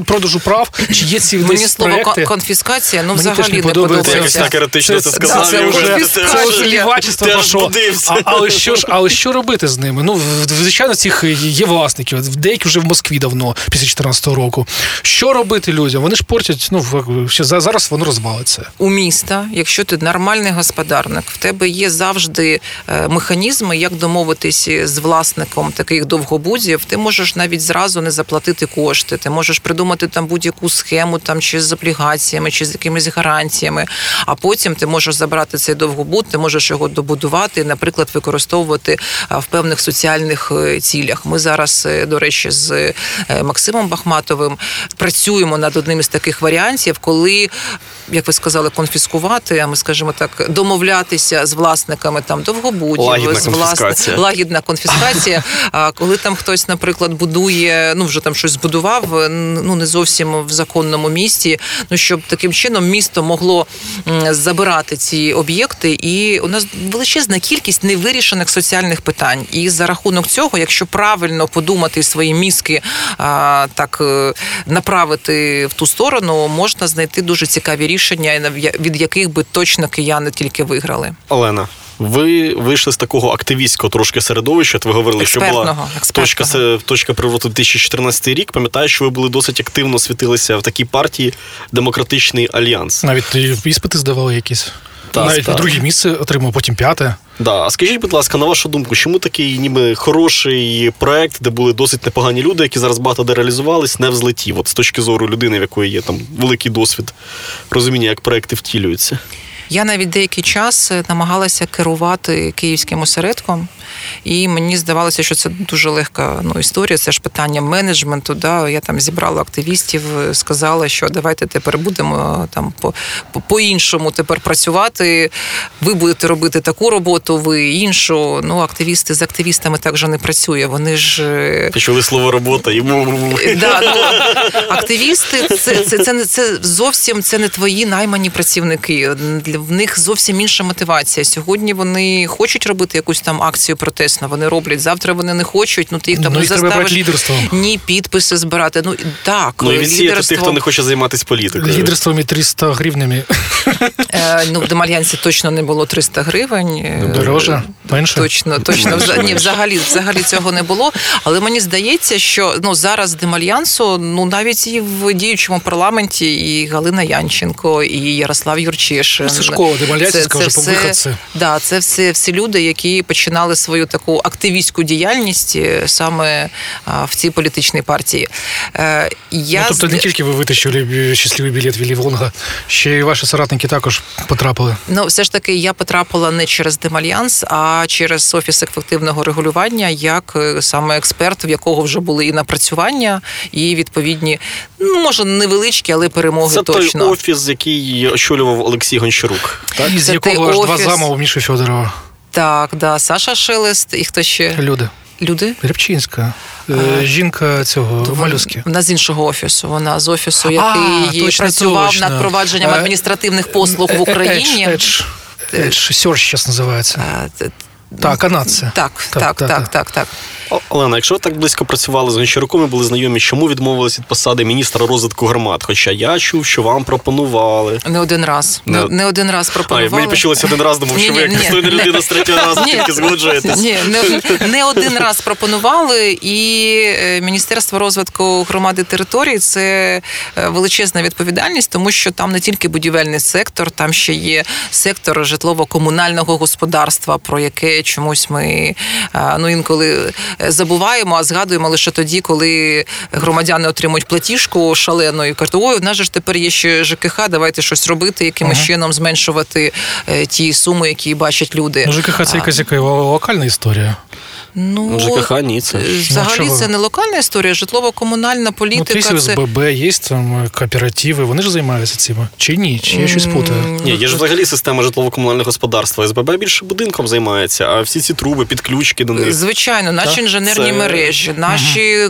продажу прав, чи є ці проєкти. Мені слово конфіскація, ну взагалі не подобається. Якось так еротично це сказав. Це лівачество, але що робити з ними? Ну, звичайно, цих є власники, деякі вже в Москві давно, після 14-го року. Що робити людям? Вони ж портять, ну, зараз воно розвалиться. У міста, якщо ти нормальний господарник, в тебе є завжди механізми, як домовитись з власником таких довгобудів, ти можеш навіть зразу не заплатити кошти, ти можеш придумати там будь-яку схему там, чи з облігаціями, чи з якимись гарантіями, а потім ти можеш забрати цей довгобуд, ти можеш його добудувати, наприклад, використовувати в певних соціальних цілях. Ми зараз, до речі, з Максимом Бахматовим працюємо над одним із таких варіантів, коли, як ви сказали, конфіскувати, а ми, скажімо так, домовлятися з власниками там довгобудів. Лагідна конфіскація. Коли там хтось, наприклад, будує, ну, вже там щось збудував, ну, не зовсім в законному місті, ну, щоб таким чином місто могло забирати ці об'єкти. І у нас величезна кількість невирішених соціальних питань. І за рахунок цього, якщо правильно подумати свої мізки, так, направити в ту сторону, можна знайти дуже цікаві рішення, від яких би точно кияни тільки виграли. Олена, ви вийшли з такого активістського трошки середовища. От ви говорили, експертного, що була точка привороту 2014 рік. Пам'ятаю, що ви були досить активно світилися в такій партії Демократичний альянс. Навіть іспити здавали якісь. Навіть друге місце отримав, потім п'яте. Да. А скажіть, будь ласка, на вашу думку, чому такий ніби хороший проект, де були досить непогані люди, які зараз багато де реалізувались, не взлетів? От з точки зору людини, в якої є там великий досвід розуміння, як проекти втілюються. Я навіть деякий час намагалася керувати київським осередком, і мені здавалося, що це дуже легка, ну, історія, це ж питання менеджменту. Да? Я там зібрала активістів, сказала, що давайте тепер будемо там по-іншому тепер працювати, ви будете робити таку роботу, ви іншу. Ну, активісти з активістами так же не працює, вони ж... Почули слово «робота» і... Да, ну, активісти, це зовсім це не твої наймані працівники. В них зовсім інша мотивація. Сьогодні вони хочуть робити якусь там акцію протестну, вони роблять. Завтра вони не хочуть, ну ти їх там, ну, не заставиш ні підписи збирати. Ну, так. Ну, і відсіяти тих, хто не хоче займатися політикою. Лідерством і 300 гривнями. Ну, в Демальянці точно не було 300 гривень. Дороже? Менше? Точно. Ні, взагалі цього не було. Але мені здається, що, ну, зараз Демальянсу, ну, навіть і в діючому парламенті і Галина Янченко, і Ярослав Юрчишин, школа, демалянська вже по виходці. Да, це всі люди, які починали свою таку активістську діяльність саме в цій політичній партії. Ну, тобто не тільки ви витащили щасливий білет Віллі Вонга, ще й ваші соратники також потрапили. Ну, все ж таки, я потрапила не через Демальянс, а через Офіс активного регулювання, як саме експерт, в якого вже були і напрацювання, і відповідні, ну, може, невеличкі, але перемоги це точно. Це той офіс, який очолював Олексій Гончарук. Так? Із якого аж два зама у Міші Фьодорова. Так, да. Саша Шелест і хто ще? Люди? Рябчинська. Жінка цього, Малюски. Вона з іншого офісу. Вона з офісу, який працював над провадженням адміністративних послуг в Україні. Сьорж, зараз називається. Так, анація. Так. Олена, якщо ви так близько працювали з Гончаруком і були знайомі, чому відмовились від посади міністра розвитку громад? Хоча я чув, що вам пропонували. Не один раз пропонували. Мені почулося один раз, думав, що ви як достойна людина з третього разу тільки згоджуєтесь. Ні, не один раз пропонували, і Міністерство розвитку громади територій – це величезна відповідальність, тому що там не тільки будівельний сектор, там ще є сектор житлово-комунального господарства, про яке чомусь ми, ну, інколи забуваємо, а згадуємо лише тоді, коли громадяни отримують платіжку шалену і кажуть, ой, в нас ж тепер є ще ЖКХ, давайте щось робити, якимось чином зменшувати ті суми, які бачать люди. Ну, ЖКХ – це якась локальна історія. Ну, ЖКХ – ні, це. Взагалі, це не локальна історія, житлово-комунальна політика. Ну, трісів СББ, є там кооперативи, вони ж займаються цим. Чи ні? Чи я щось путаю? Ні, є ж взагалі система житлово-комунального господарства. СББ більше будинком займається, а всі ці труби, підключки до них. Звичайно, наче наші інженерні мережі, наші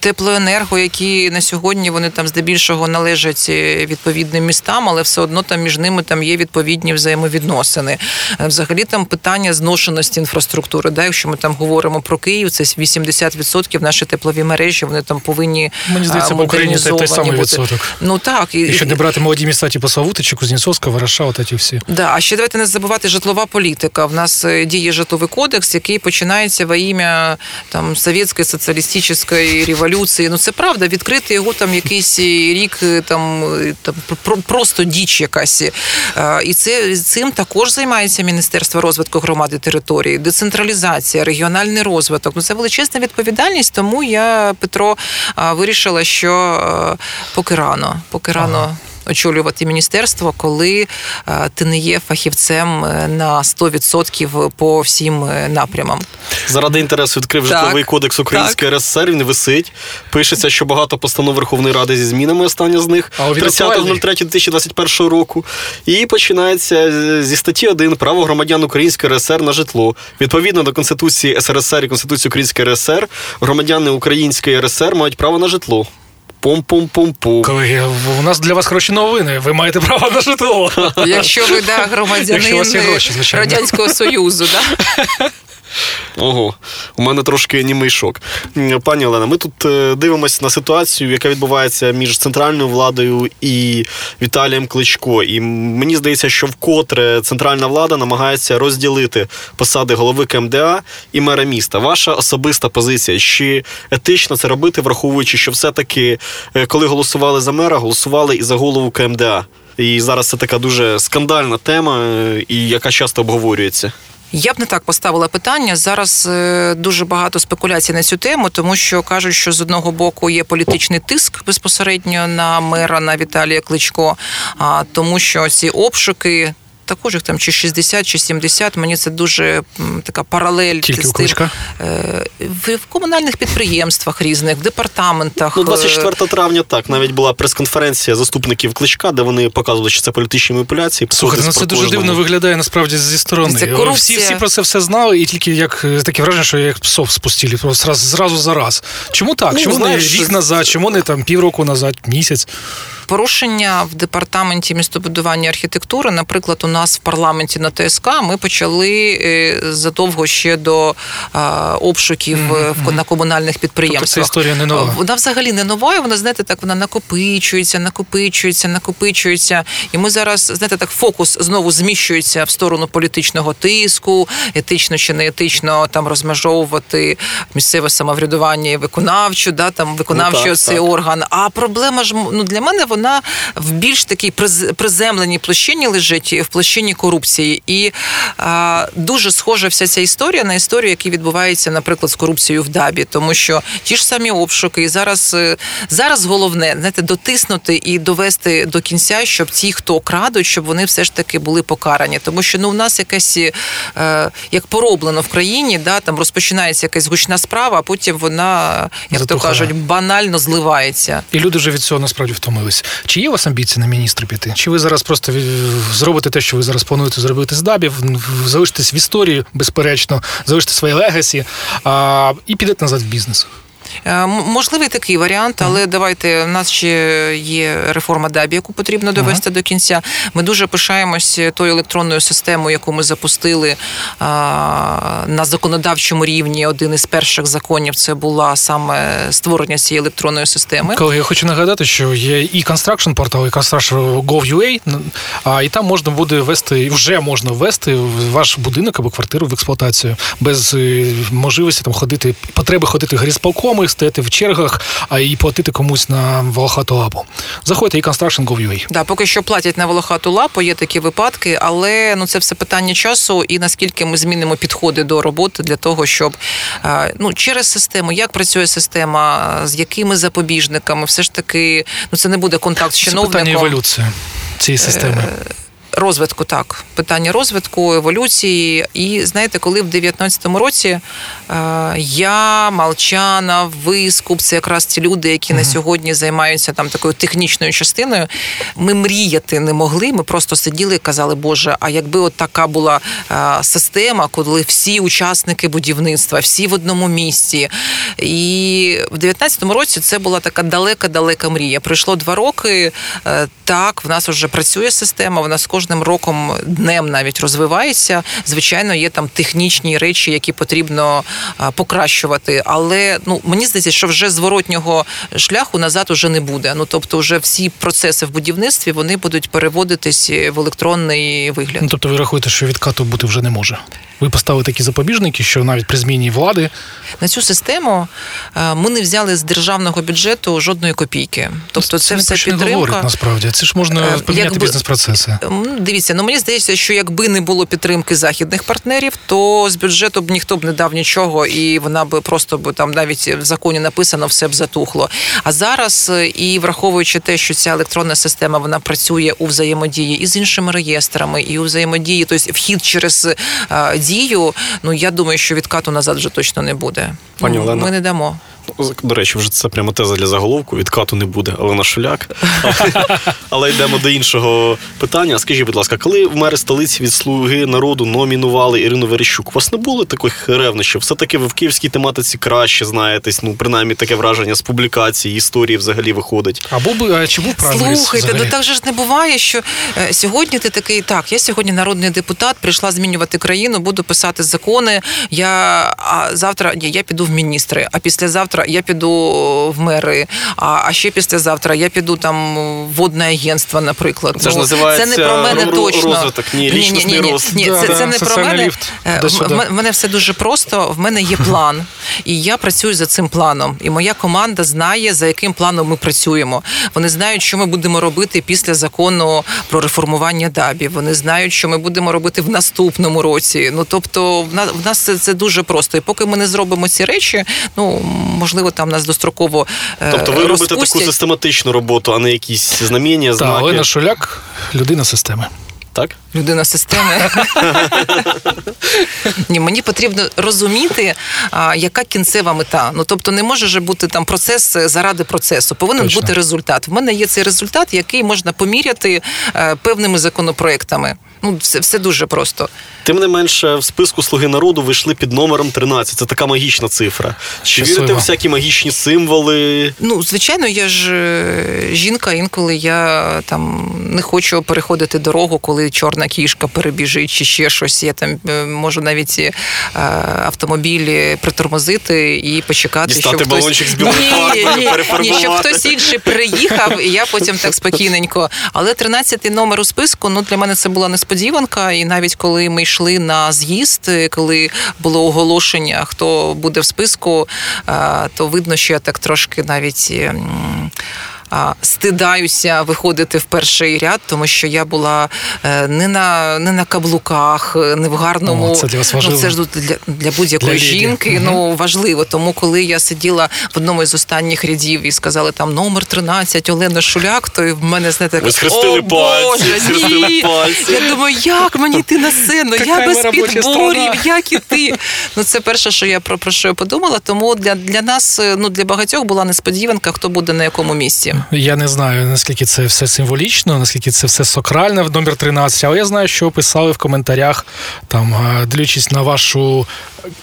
теплоенерго, які на сьогодні, вони там здебільшого належать відповідним містам, але все одно там між ними там є відповідні взаємовідносини. Взагалі там питання зношеності інфраструктури. Да? Якщо ми там говоримо про Київ, це 80% наші теплові мережі, вони там повинні модернізовані бути. Мені здається, в Україні це той самий відсоток. Ну так. Якщо не брати молоді міста, типу Славутичі, Кузнєцовська, Вороша, от ці всі. Да, а ще давайте не забувати житлова політика. В нас діє житловий кодекс, який починається во ім'я там совєтської соціалістичної революції. Ну це правда, відкрити його там якийсь рік там просто діч якась. І це цим також займається Міністерство розвитку громад і територій, децентралізація, регіональний розвиток. Ну це величезна відповідальність, тому я, Петро, вирішила, що поки рано очолювати міністерство, коли ти не є фахівцем на 100% по всім напрямам. Заради інтересу відкрив Житловий кодекс Української РСР, він висить. Пишеться, що багато постанов Верховної Ради зі змінами, остання з них, 30.03.2021 року. І починається зі статті 1 «Право громадян Української РСР на житло». Відповідно до Конституції СРСР і Конституції Української РСР, громадяни Української РСР мають право на житло. Пум-пум-пум-пум. Колеги, у нас для вас хороші новини. Ви маєте право на житло. Якщо ви, громадянин Радянського Союзу, так? Ого, у мене трошки німий шок. Пані Олена, ми тут дивимося на ситуацію, яка відбувається між центральною владою і Віталієм Кличко. І мені здається, що вкотре центральна влада намагається розділити посади голови КМДА і мера міста. Ваша особиста позиція, чи етично це робити, враховуючи, що все-таки, коли голосували за мера, голосували і за голову КМДА. І зараз це така дуже скандальна тема, і яка часто обговорюється. Я б не так поставила питання. Зараз дуже багато спекуляцій на цю тему, тому що кажуть, що з одного боку є політичний тиск безпосередньо на мера, на Віталія Кличко, тому що ці обшуки... Також їх там чи 60, чи 70. Мені це дуже така паралель. Тільки у Кличка? В комунальних підприємствах різних, в департаментах. 24 травня, так, навіть була прес-конференція заступників Кличка, де вони показували, що це політичні маніпуляції. Слухайте, це дуже дивно виглядає, насправді, зі сторони. Це корупція. Всі про це все знали, і тільки як таке враження, що як псов спустили. Просто зразу за раз. Чому так? Ну, чому знаєш, не рік назад? Чому не там півроку назад, місяць? Порушення в департаменті містобудування і архітектури, наприклад, у нас в парламенті на ТСК, ми почали задовго ще до обшуків на комунальних підприємствах. Тобто ця історія не нова? Вона взагалі не нова, і вона, знаєте, так, вона накопичується. І ми зараз, знаєте, так, фокус знову зміщується в сторону політичного тиску, етично чи не етично там розмежовувати місцеве самоврядування і виконавчу, да, там виконавчий цей орган. А проблема ж, для мене вона в більш такій приземленій площині лежить, в площині корупції. І дуже схожа вся ця історія на історію, яка відбувається, наприклад, з корупцією в ДАБІ, тому що ті ж самі обшуки. І зараз головне, знаєте, дотиснути і довести до кінця, щоб ті, хто крадуть, щоб вони все ж таки були покарані. Тому що, у нас якесь, як пороблено в країні, да, там розпочинається якась гучна справа, а потім вона, як то кажуть, банально зливається. І люди вже від цього насправді втомилися. Чи є у вас амбіції на міністра піти? Чи ви зараз просто зробите те, що ви зараз плануєте зробити з ДАБІ, залишитесь в історії, безперечно, залишите своє легасі і підете назад в бізнес? Можливий такий варіант, але давайте, в нас ще є реформа ДАБІ, яку потрібно довести до кінця. Ми дуже пишаємось тою електронною системою, яку ми запустили на законодавчому рівні. Один із перших законів – це була саме створення цієї електронної системи. Колеги, я хочу нагадати, що є і Construction портал, і Construction.gov.ua, і там можна буде ввести, вже можна ввести ваш будинок або квартиру в експлуатацію без можливості там ходити, потреби ходити горісполком, стояти в чергах, і платити комусь на волохату лапу. Заходьте і Construction.gov.ua. Да, поки що платять на волохату лапу, є такі випадки, але це все питання часу і наскільки ми змінимо підходи до роботи для того, щоб через систему, як працює система, з якими запобіжниками, все ж таки, це не буде контакт з чиновником. Це питання еволюції цієї системи. Розвитку, так. Питання розвитку, еволюції. І, знаєте, коли в 19-му році я, Молчанов, Вискуп, це якраз ті люди, які на сьогодні займаються там такою технічною частиною, ми мріяти не могли, ми просто сиділи і казали, Боже, а якби от така була система, коли всі учасники будівництва, всі в одному місці. І в 19-му році це була така далека-далека мрія. Пройшло 2 роки, так, в нас вже працює система, вона кожним роком, днем навіть розвивається. Звичайно, є там технічні речі, які потрібно покращувати. Але, мені здається, що вже зворотнього шляху назад уже не буде. Тобто вже всі процеси в будівництві, вони будуть переводитись в електронний вигляд. Тобто ви рахуєте, що відкату бути вже не може? Ви поставили такі запобіжники, що навіть при зміні влади? На цю систему ми не взяли з державного бюджету жодної копійки. Тобто це все підтримка. Це не говорить, насправді. Це ж можна поміняти бізнес-процеси. Дивіться, мені здається, що якби не було підтримки західних партнерів, то з бюджету б ніхто б не дав нічого, і вона б просто, там навіть в законі написано, все б затухло. А зараз, і враховуючи те, що ця електронна система, вона працює у взаємодії і з іншими реєстрами, і у взаємодії, тобто вхід через дію, я думаю, що відкату назад вже точно не буде. Пані Олена, ми не дамо. До речі, вже це прямо теза для заголовку. Відкату не буде. Олена Шуляк. Але йдемо до іншого питання. Скажіть, будь ласка, коли в мери столиці від «Слуги народу» номінували Ірину Верещук, у вас не було таких ревнощів? Все-таки ви в київській тематиці краще знаєтесь. Принаймні, таке враження з публікації, історії взагалі виходить. А чи був правильний? Слухайте, так же ж не буває, що сьогодні ти такий, так, я сьогодні народний депутат, прийшла змінювати країну, буду писати закони, я піду в міністри, а післязавтра я піду в мери, а ще післязавтра я піду там в водне агентство, наприклад. Це ж називається це не про мене точно. Розвиток, ні, лічностний розвиток. Ні, це не про мене. В мене все дуже просто, в мене є план. І я працюю за цим планом. І моя команда знає, за яким планом ми працюємо. Вони знають, що ми будемо робити після закону про реформування ДАБІ. Вони знають, що ми будемо робити в наступному році. Тобто, в нас це дуже просто. І поки ми не зробимо ці речі, можливо, там нас достроково розпустять. Тобто ви робите таку систематичну роботу, а не якісь знаміння, знаки? Так, Олена Шуляк – людина системи. Так? Людина системи. Ні, мені потрібно розуміти, яка кінцева мета. Тобто не може же бути там процес заради процесу. Повинен Точно. Бути результат. В мене є цей результат, який можна поміряти певними законопроектами. Все дуже просто. Тим не менше, в списку «Слуги народу» вийшли під номером 13. Це така магічна цифра. Чи вірите в всякі магічні символи? Звичайно, я ж жінка, інколи я там не хочу переходити дорогу, коли чорна кішка перебіжить чи ще щось. Я там можу навіть автомобілі притормозити і почекати, дістати балончик з білої фарби, перефарбувати. Щоб хтось інший приїхав, і я потім так спокійненько. Але 13-й номер у списку, для мене це була несподіванка, і навіть коли ми йшли на з'їзд, коли було оголошення, хто буде в списку, то видно, що я так трошки навіть стидаюся виходити в перший ряд, тому що я була не на каблуках, не в гарному. Це для вас важливо. Це ж для будь-якої жінки, важливо. Тому коли я сиділа в одному із останніх рядів і сказали там номер 13, Олена Шуляк, то в мене, знаєте, о Боже, ні! Я думаю, як мені йти на сцену? Я без підборів, як іти? Це перше, що я про що я подумала. Тому для нас, для багатьох була несподіванка, хто буде на якому місці. Я не знаю, наскільки це все символічно, наскільки це все сакральне в номер 13, але я знаю, що писали в коментарях, дивлячись на вашу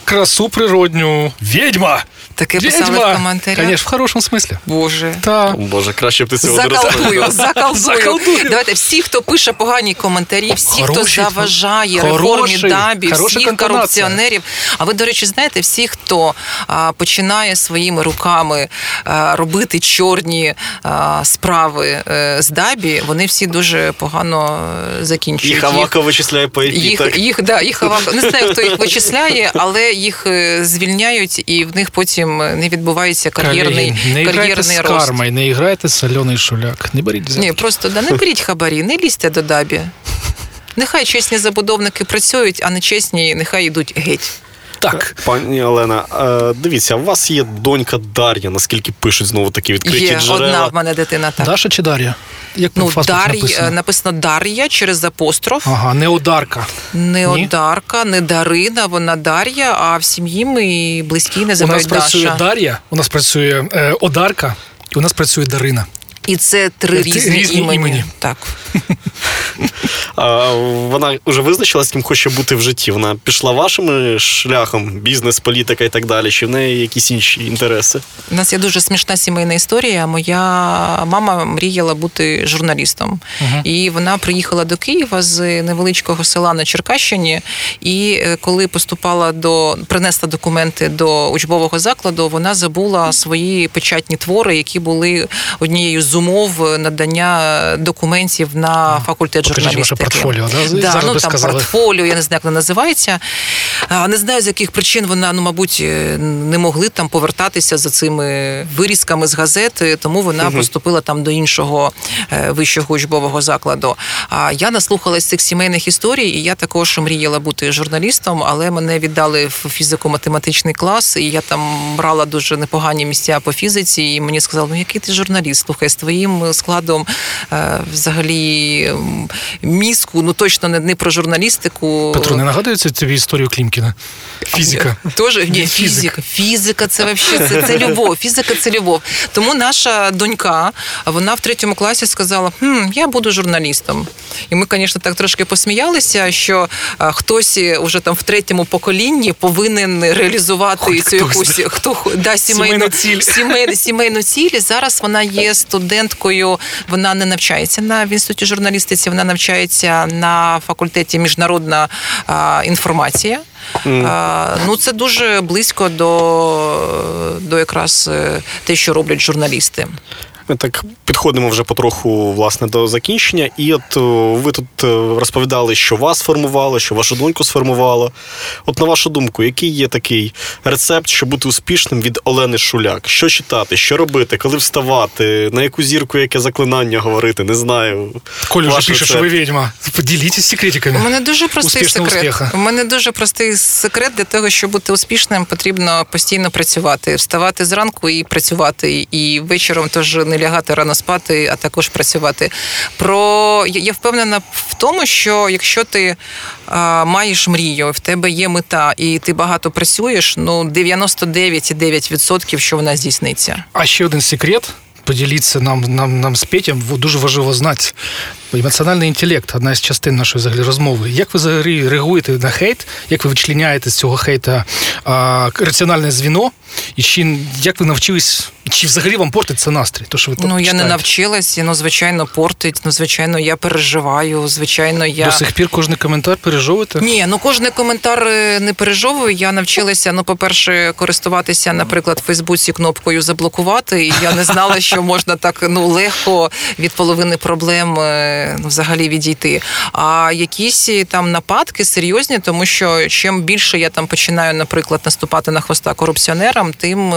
красу природню. Відьма! Таке писали в коментарях? Конечно, в хорошому смислі. Боже. Так. Боже, краще б ти цього не розповів. Заколдую. Давайте, всі, хто пише погані коментарі, всі, хто заважає реформі ДАБІ, всіх корупціонерів. А ви, до речі, знаєте, всі, хто починає своїми руками робити чорні справи з ДАБІ, вони всі дуже погано закінчують. Їх Авака вичисляє по епітах. Їх Авака. Не знаю, хто їх вичисляє, але їх звільняють, і в них потім не відбувається кар'єрний рост. Не іграйте з кармою, не іграйте з Альоною Шуляк. Не беріть взятки. Ні, просто не беріть хабарі, не лізьте до ДАБІ. Нехай чесні забудовники працюють, а нечесні нехай йдуть геть. Так. Пані Олена, дивіться, у вас є донька Дар'я, наскільки пишуть знову такі відкриті джерела. Є, одна в мене дитина, так. Даша чи Дар'я? Як написано? Написано Дар'я через апостроф. Ага, не Одарка. Не Одарка, не Дарина, вона Дар'я, а в сім'ї ми близькі називають Даша. У нас працює Дар'я, у нас працює Одарка і у нас працює Дарина. І це три різні імені. Так. Вона вже визначилась, ким хоче бути в житті? Вона пішла вашим шляхом, бізнес, політика і так далі? Чи в неї якісь інші інтереси? У нас є дуже смішна сімейна історія. Моя мама мріяла бути журналістом. Угу. І вона приїхала до Києва з невеличкого села на Черкащині. І коли поступала принесла документи до учбового закладу, вона забула свої печатні твори, які були однією з умов надання документів на факультет журналістики. Портфоліо, да? Да, зараз там портфоліо, я не знаю, як вона називається. Не знаю, з яких причин вона, мабуть, не могли там повертатися за цими вирізками з газети, тому вона поступила там до іншого вищого учбового закладу. А я наслухалась цих сімейних історій, і я також мріяла бути журналістом, але мене віддали в фізико-математичний клас, і я там брала дуже непогані місця по фізиці, і мені сказали, який ти журналіст, слухай, з твоїм складом взагалі мізку, точно не про журналістику. Петро, не нагадується тобі історію Клімкіна? Фізика. Тоже? Ні, фізика. Фізика – це взагалі, це любов. Фізика – це любов. Тому наша донька, вона в 3 класі сказала, я буду журналістом. І ми, звісно, так трошки посміялися, що хтось уже там в 3 поколінні повинен реалізувати цю якусь сімейну ціль. Зараз вона є студенткою, вона не навчається в інституті журналістиці, вона навчається на факультеті міжнародна інформація. Це дуже близько до якраз те, що роблять журналісти. Ми так підходимо вже потроху, власне, до закінчення. І от ви тут розповідали, що вас сформувало, що вашу доньку сформувало. От на вашу думку, який є такий рецепт, щоб бути успішним від Олени Шуляк? Що читати, що робити, коли вставати, на яку зірку, яке заклинання говорити, не знаю. Коля вже пише, що ви відьма. Поділіться секретиками. У мене дуже простий секрет. У мене дуже простий секрет. Для того, щоб бути успішним, потрібно постійно працювати. Вставати зранку і працювати. І вечором теж не лягати рано спати, а також працювати. Я впевнена в тому, що якщо ти маєш мрію, в тебе є мета, і ти багато працюєш, 99,9%, що вона здійсниться. А ще один секрет, поділіться нам з Петєм, дуже важливо знати. Емоціональний інтелект – одна із частин нашої взагалі розмови. Як ви взагалі реагуєте на хейт? Як ви вичленяєте з цього хейта раціональне звіно? І як ви навчились... Чи взагалі вам портить це настрій? То, що ви я не навчилась, звичайно, портить, звичайно, я переживаю, звичайно, я... До сих пір кожний коментар пережовуєте? Ні, кожний коментар не пережовую. Я навчилася, по-перше, користуватися, наприклад, в Фейсбуці кнопкою «Заблокувати», і я не знала, що можна так, легко від половини проблем взагалі відійти. А якісь там нападки серйозні, тому що чим більше я там починаю, наприклад, наступати на хвоста корупціонерам, тим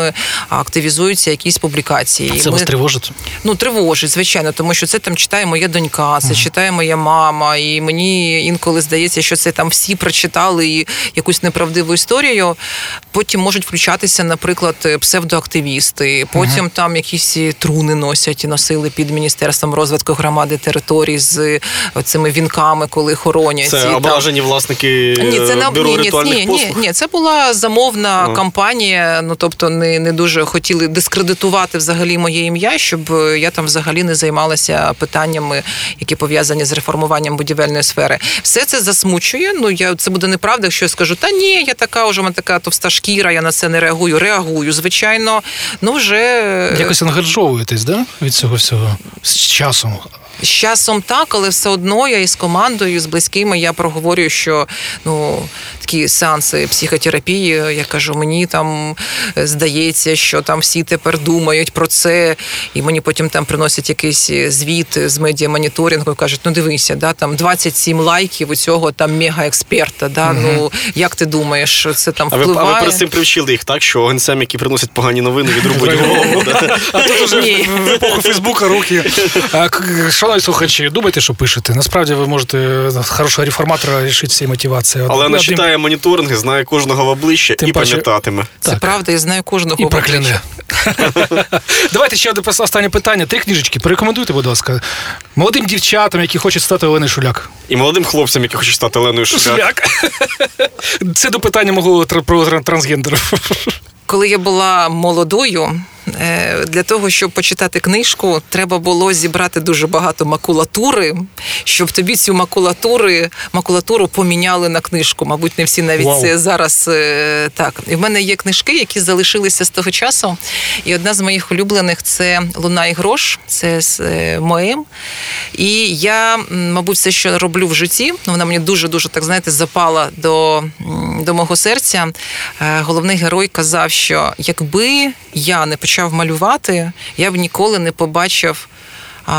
активізуються якісь публікації. А це вас тривожить? Тривожить, звичайно, тому що це там читає моя донька, це читає моя мама, і мені інколи здається, що це там всі прочитали і якусь неправдиву історію. Потім можуть включатися, наприклад, псевдоактивісти, потім там якісь труни носять, носили під Міністерством розвитку громади території, з цими вінками, коли хоронять. Це ображені власники бюро ритуальних послуг? Ні, це була замовна кампанія, тобто не дуже хотіли дискредитувати взагалі моє ім'я, щоб я там взагалі не займалася питаннями, які пов'язані з реформуванням будівельної сфери. Все це засмучує, це буде неправда, якщо я скажу, я така, вже мене така товста шкіра, я на це не реагую. Реагую, звичайно, вже... Якось ангаджовуєтесь, да, від цього всього? З часом? З часом так, але все одно я із командою, з близькими я проговорюю, що такі сеанси психотерапії, я кажу, мені там здається, що там всі тепер думають про це, і мені потім там приносять якийсь звіт з медіамоніторингу, кажуть, дивися, там 27 лайків у цього там мегаексперта, як ти думаєш, що це там впливає? А ви перед цим привчили їх, так, що гонцям, які приносять погані новини, відрубують голову? А тут вже в епоху Фейсбука руки... Шановні слухачі, думайте, що пишете. Насправді ви можете хорошого реформатора рішити всі мотивації. Але вона читає моніторинги, знає кожного в обличчя і пам'ятатиме. Це правда, я знаю кожного в обличчя. Давайте ще одне останнє питання. 3 книжечки порекомендуйте, будь ласка, молодим дівчатам, які хочуть стати Оленою Шуляк. І молодим хлопцям, які хочуть стати Оленою Шуляк. Це до питання мого про трансгендерів. Коли я була молодою, для того, щоб почитати книжку, треба було зібрати дуже багато макулатури, щоб тобі цю макулатуру поміняли на книжку. Мабуть, не всі навіть зараз так. І в мене є книжки, які залишилися з того часу. І одна з моїх улюблених – це «Луна і грош», це з моїм. І я, мабуть, все, що роблю в житті, вона мені дуже-дуже, так знаєте, запала до мого серця. Головний герой казав, що якби я не почав малювати, я б ніколи не побачив,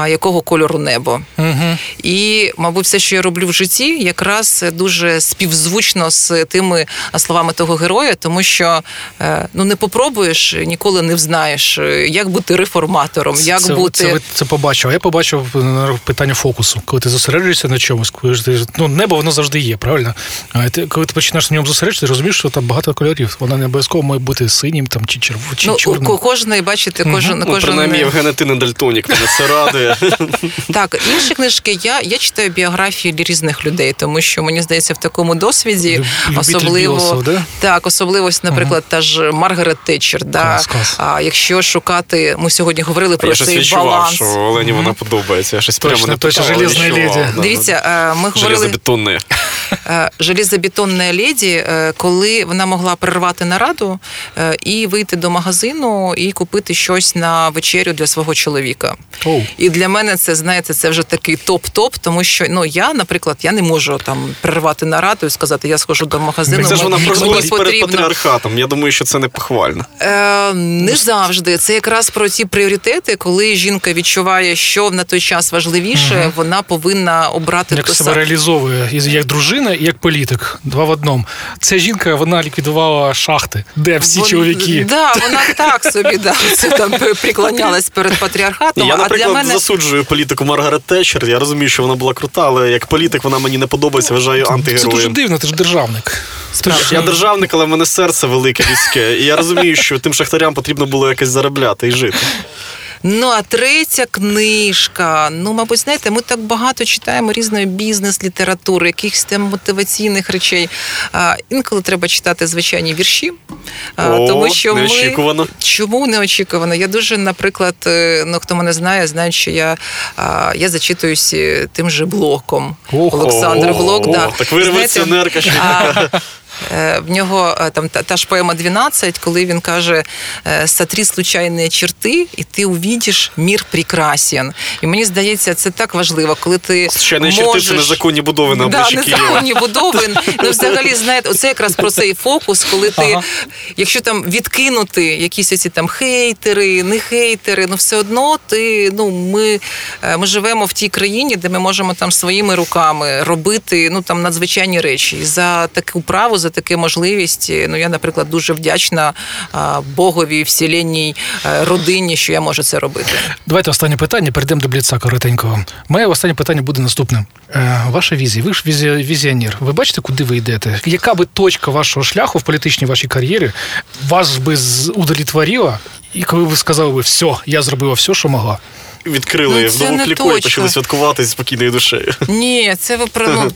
якого кольору небо. Угу. І, мабуть, все, що я роблю в житті, якраз дуже співзвучно з тими словами того героя, тому що не попробуєш, ніколи не взнаєш, як бути реформатором, як бути... Це побачив. Я побачив питання фокусу. Коли ти зосереджуєшся на чомусь, небо, воно завжди є, правильно? А ти, коли ти починаєш на ньому зосереджуватися, ти розумієш, що там багато кольорів. Воно не обов'язково має бути синім там, чи червоним, чи чорним. Кожен... Принаймні, Євгена, ти не дальтонік, мене це радує. Так, інші книжки я читаю біографії різних людей, тому що мені здається, в такому досвіді особливо, наприклад, та ж Маргарет Тетчер, якщо шукати, ми сьогодні говорили про цей баланс. Я щось відчував, що Олені вона подобається. Я щось прямо не питав, железна леді. Дивіться, ми говорили «Железобетонна леді», коли вона могла перервати нараду і вийти до магазину і купити щось на вечерю для свого чоловіка. І для мене це, знаєте, це вже такий топ-топ, тому що, я, наприклад, я не можу там перервати нараду і сказати, я схожу до магазину, це ж вона прозвучить перед патріархатом. Я думаю, що це не похвально. Не завжди. Це якраз про ті пріоритети, коли жінка відчуває, що на той час важливіше, угу. Вона повинна обрати як себе реалізовує, як дружина і як політик. Два в одному. Ця жінка, вона ліквідувала шахти, де всі чоловіки. Да, вона так собі, це там приклонялась перед патріархатом. Я, наприклад, засуджую політику Маргарет Тетчер. Я розумію, що вона була крута, але як політик вона мені не подобається, вважаю антигероєм. Це дуже дивно, ти ж державник. Я державник, але в мене серце велике, людське. І я розумію, що тим шахтарям потрібно було якось заробляти і жити. А третя книжка. Мабуть, знаєте, ми так багато читаємо різної бізнес-літератури, якихось там мотиваційних речей. Інколи треба читати звичайні вірші. Тому що неочікувано. Чому неочікувано? Я дуже, наприклад, хто мене знає, знає, що я зачитуюсь тим же Блоком. Олександр Блок, так ви революціонерка. В нього там та ж поема «12», коли він каже «Сотри случайні черти, і ти увидиш мір прекрасен». І мені здається, це так важливо, коли ти случайні можеш... Случайні черти – це незаконні будови на обличчі Києва. Так, незаконні будови. Взагалі, знаєте, оце якраз про цей фокус, коли ти, якщо там відкинути якісь оці там хейтери, не хейтери, все одно ти, ми живемо в тій країні, де ми можемо там своїми руками робити, там надзвичайні речі. І за таку праву, за таку можливість. Я, наприклад, дуже вдячна Богові, вселенній, родині, що я можу це робити. Давайте останнє питання, перейдемо до бліца коротенького. Моє останнє питання буде наступне. Ваша візія. Ви ж візіонер. Ви бачите, куди ви йдете? Яка би точка вашого шляху в політичній вашій кар'єрі вас би удовлетворила? І коли ви сказали би, все, я зробила все, що могла? Відкрили вдову кліку і почали святкувати зі спокійною душею. Ні, це ви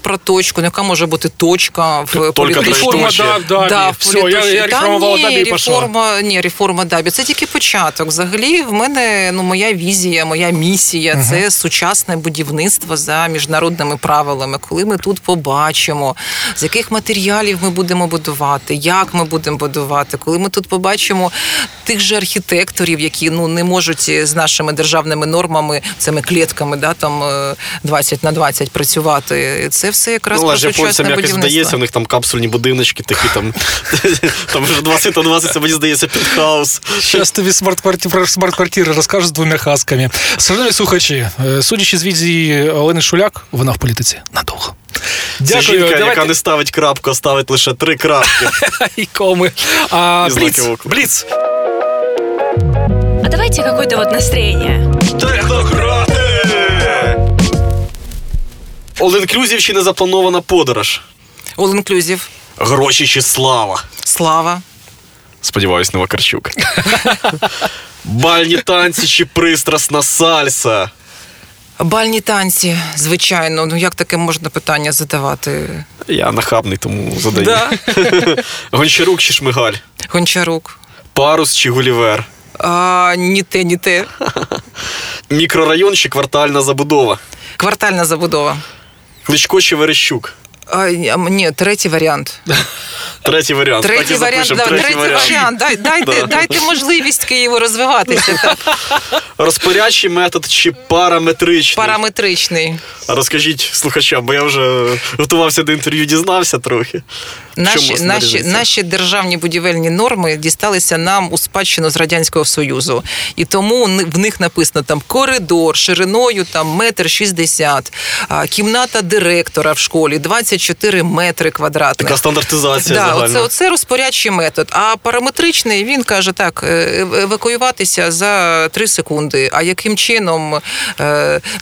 про точку. Яка може бути точка в політичній? Реформа ДАБІ. Все, я реформувала ДАБІ і пішла. Ні, реформа ДАБІ. Це тільки початок. Взагалі в мене моя візія, моя місія – це сучасне будівництво за міжнародними правилами. Коли ми тут побачимо, з яких матеріалів ми будемо будувати, як ми будемо будувати, коли ми тут побачимо тих же архітекторів, які не можуть з нашими державними нормами, цими клітками, там 20x20 працювати. Це все якраз про сучасне будівництво. Японцям якось вдається, в них там капсульні будиночки такі там вже 20x20, це мені здається, пентхаус. Щас тобі смарт-квартири розкажу з 2 хасками. Шановні слухачі, судячи з візії Олени Шуляк, вона в політиці надовго. Це жінка, яка не ставить крапку, а ставить лише 3 крапки. І коми. Бліц! Давайте какое-то настроение. Технократы! All-inclusive чи незапланована подорож? All-inclusive. Гроші чи слава? Слава. Сподіваюсь, не Вакарчук. Бальні танці чи пристрасна сальса? Бальні танці, звичайно. Ну, як таке можна питання задавати? Я нахабний, тому задаю. Да? Гончарук чи Шмигаль? Гончарук. Парус чи Гулівер? Ні те, ні те. Мікрорайон чи квартальна забудова? Квартальна забудова. Кличко чи Верещук? Ні, третій варіант. Третій варіант. Третій варіант, дайте можливість Києву розвиватися. Розпорядчий метод чи параметричний? Параметричний. Розкажіть слухачам, бо я вже готувався до інтерв'ю, дізнався трохи. Наші державні будівельні норми дісталися нам у спадщину з Радянського Союзу. І тому в них написано там коридор шириною там 1,60 метра, кімната директора в школі 24 метри квадратних. Така стандартизація загальна. Оце розпорядчий метод. А параметричний, він каже так, евакуюватися за 3 секунди. А яким чином?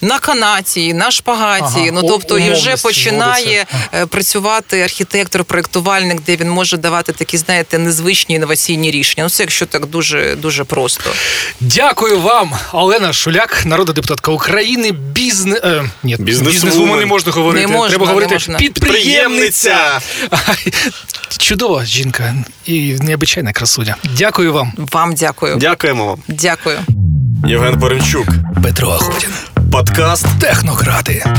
На канаті, на шпагаті. Ага. Ну, тобто, і вже починає працювати архітектор, проєктувальник, де він може давати такі, знаєте, незвичні інноваційні рішення. Ну, це, якщо так, дуже, дуже просто. Дякую вам, Олена Шуляк, народна депутатка України, бізнесвумен не можна говорити. Не можна, треба говорити підприємниця. Чудова жінка і необичайна красуня. Дякую вам. Вам дякую. Дякуємо вам. Дякую. Євген Поремчук. Петро Охотін. Подкаст «Технократи».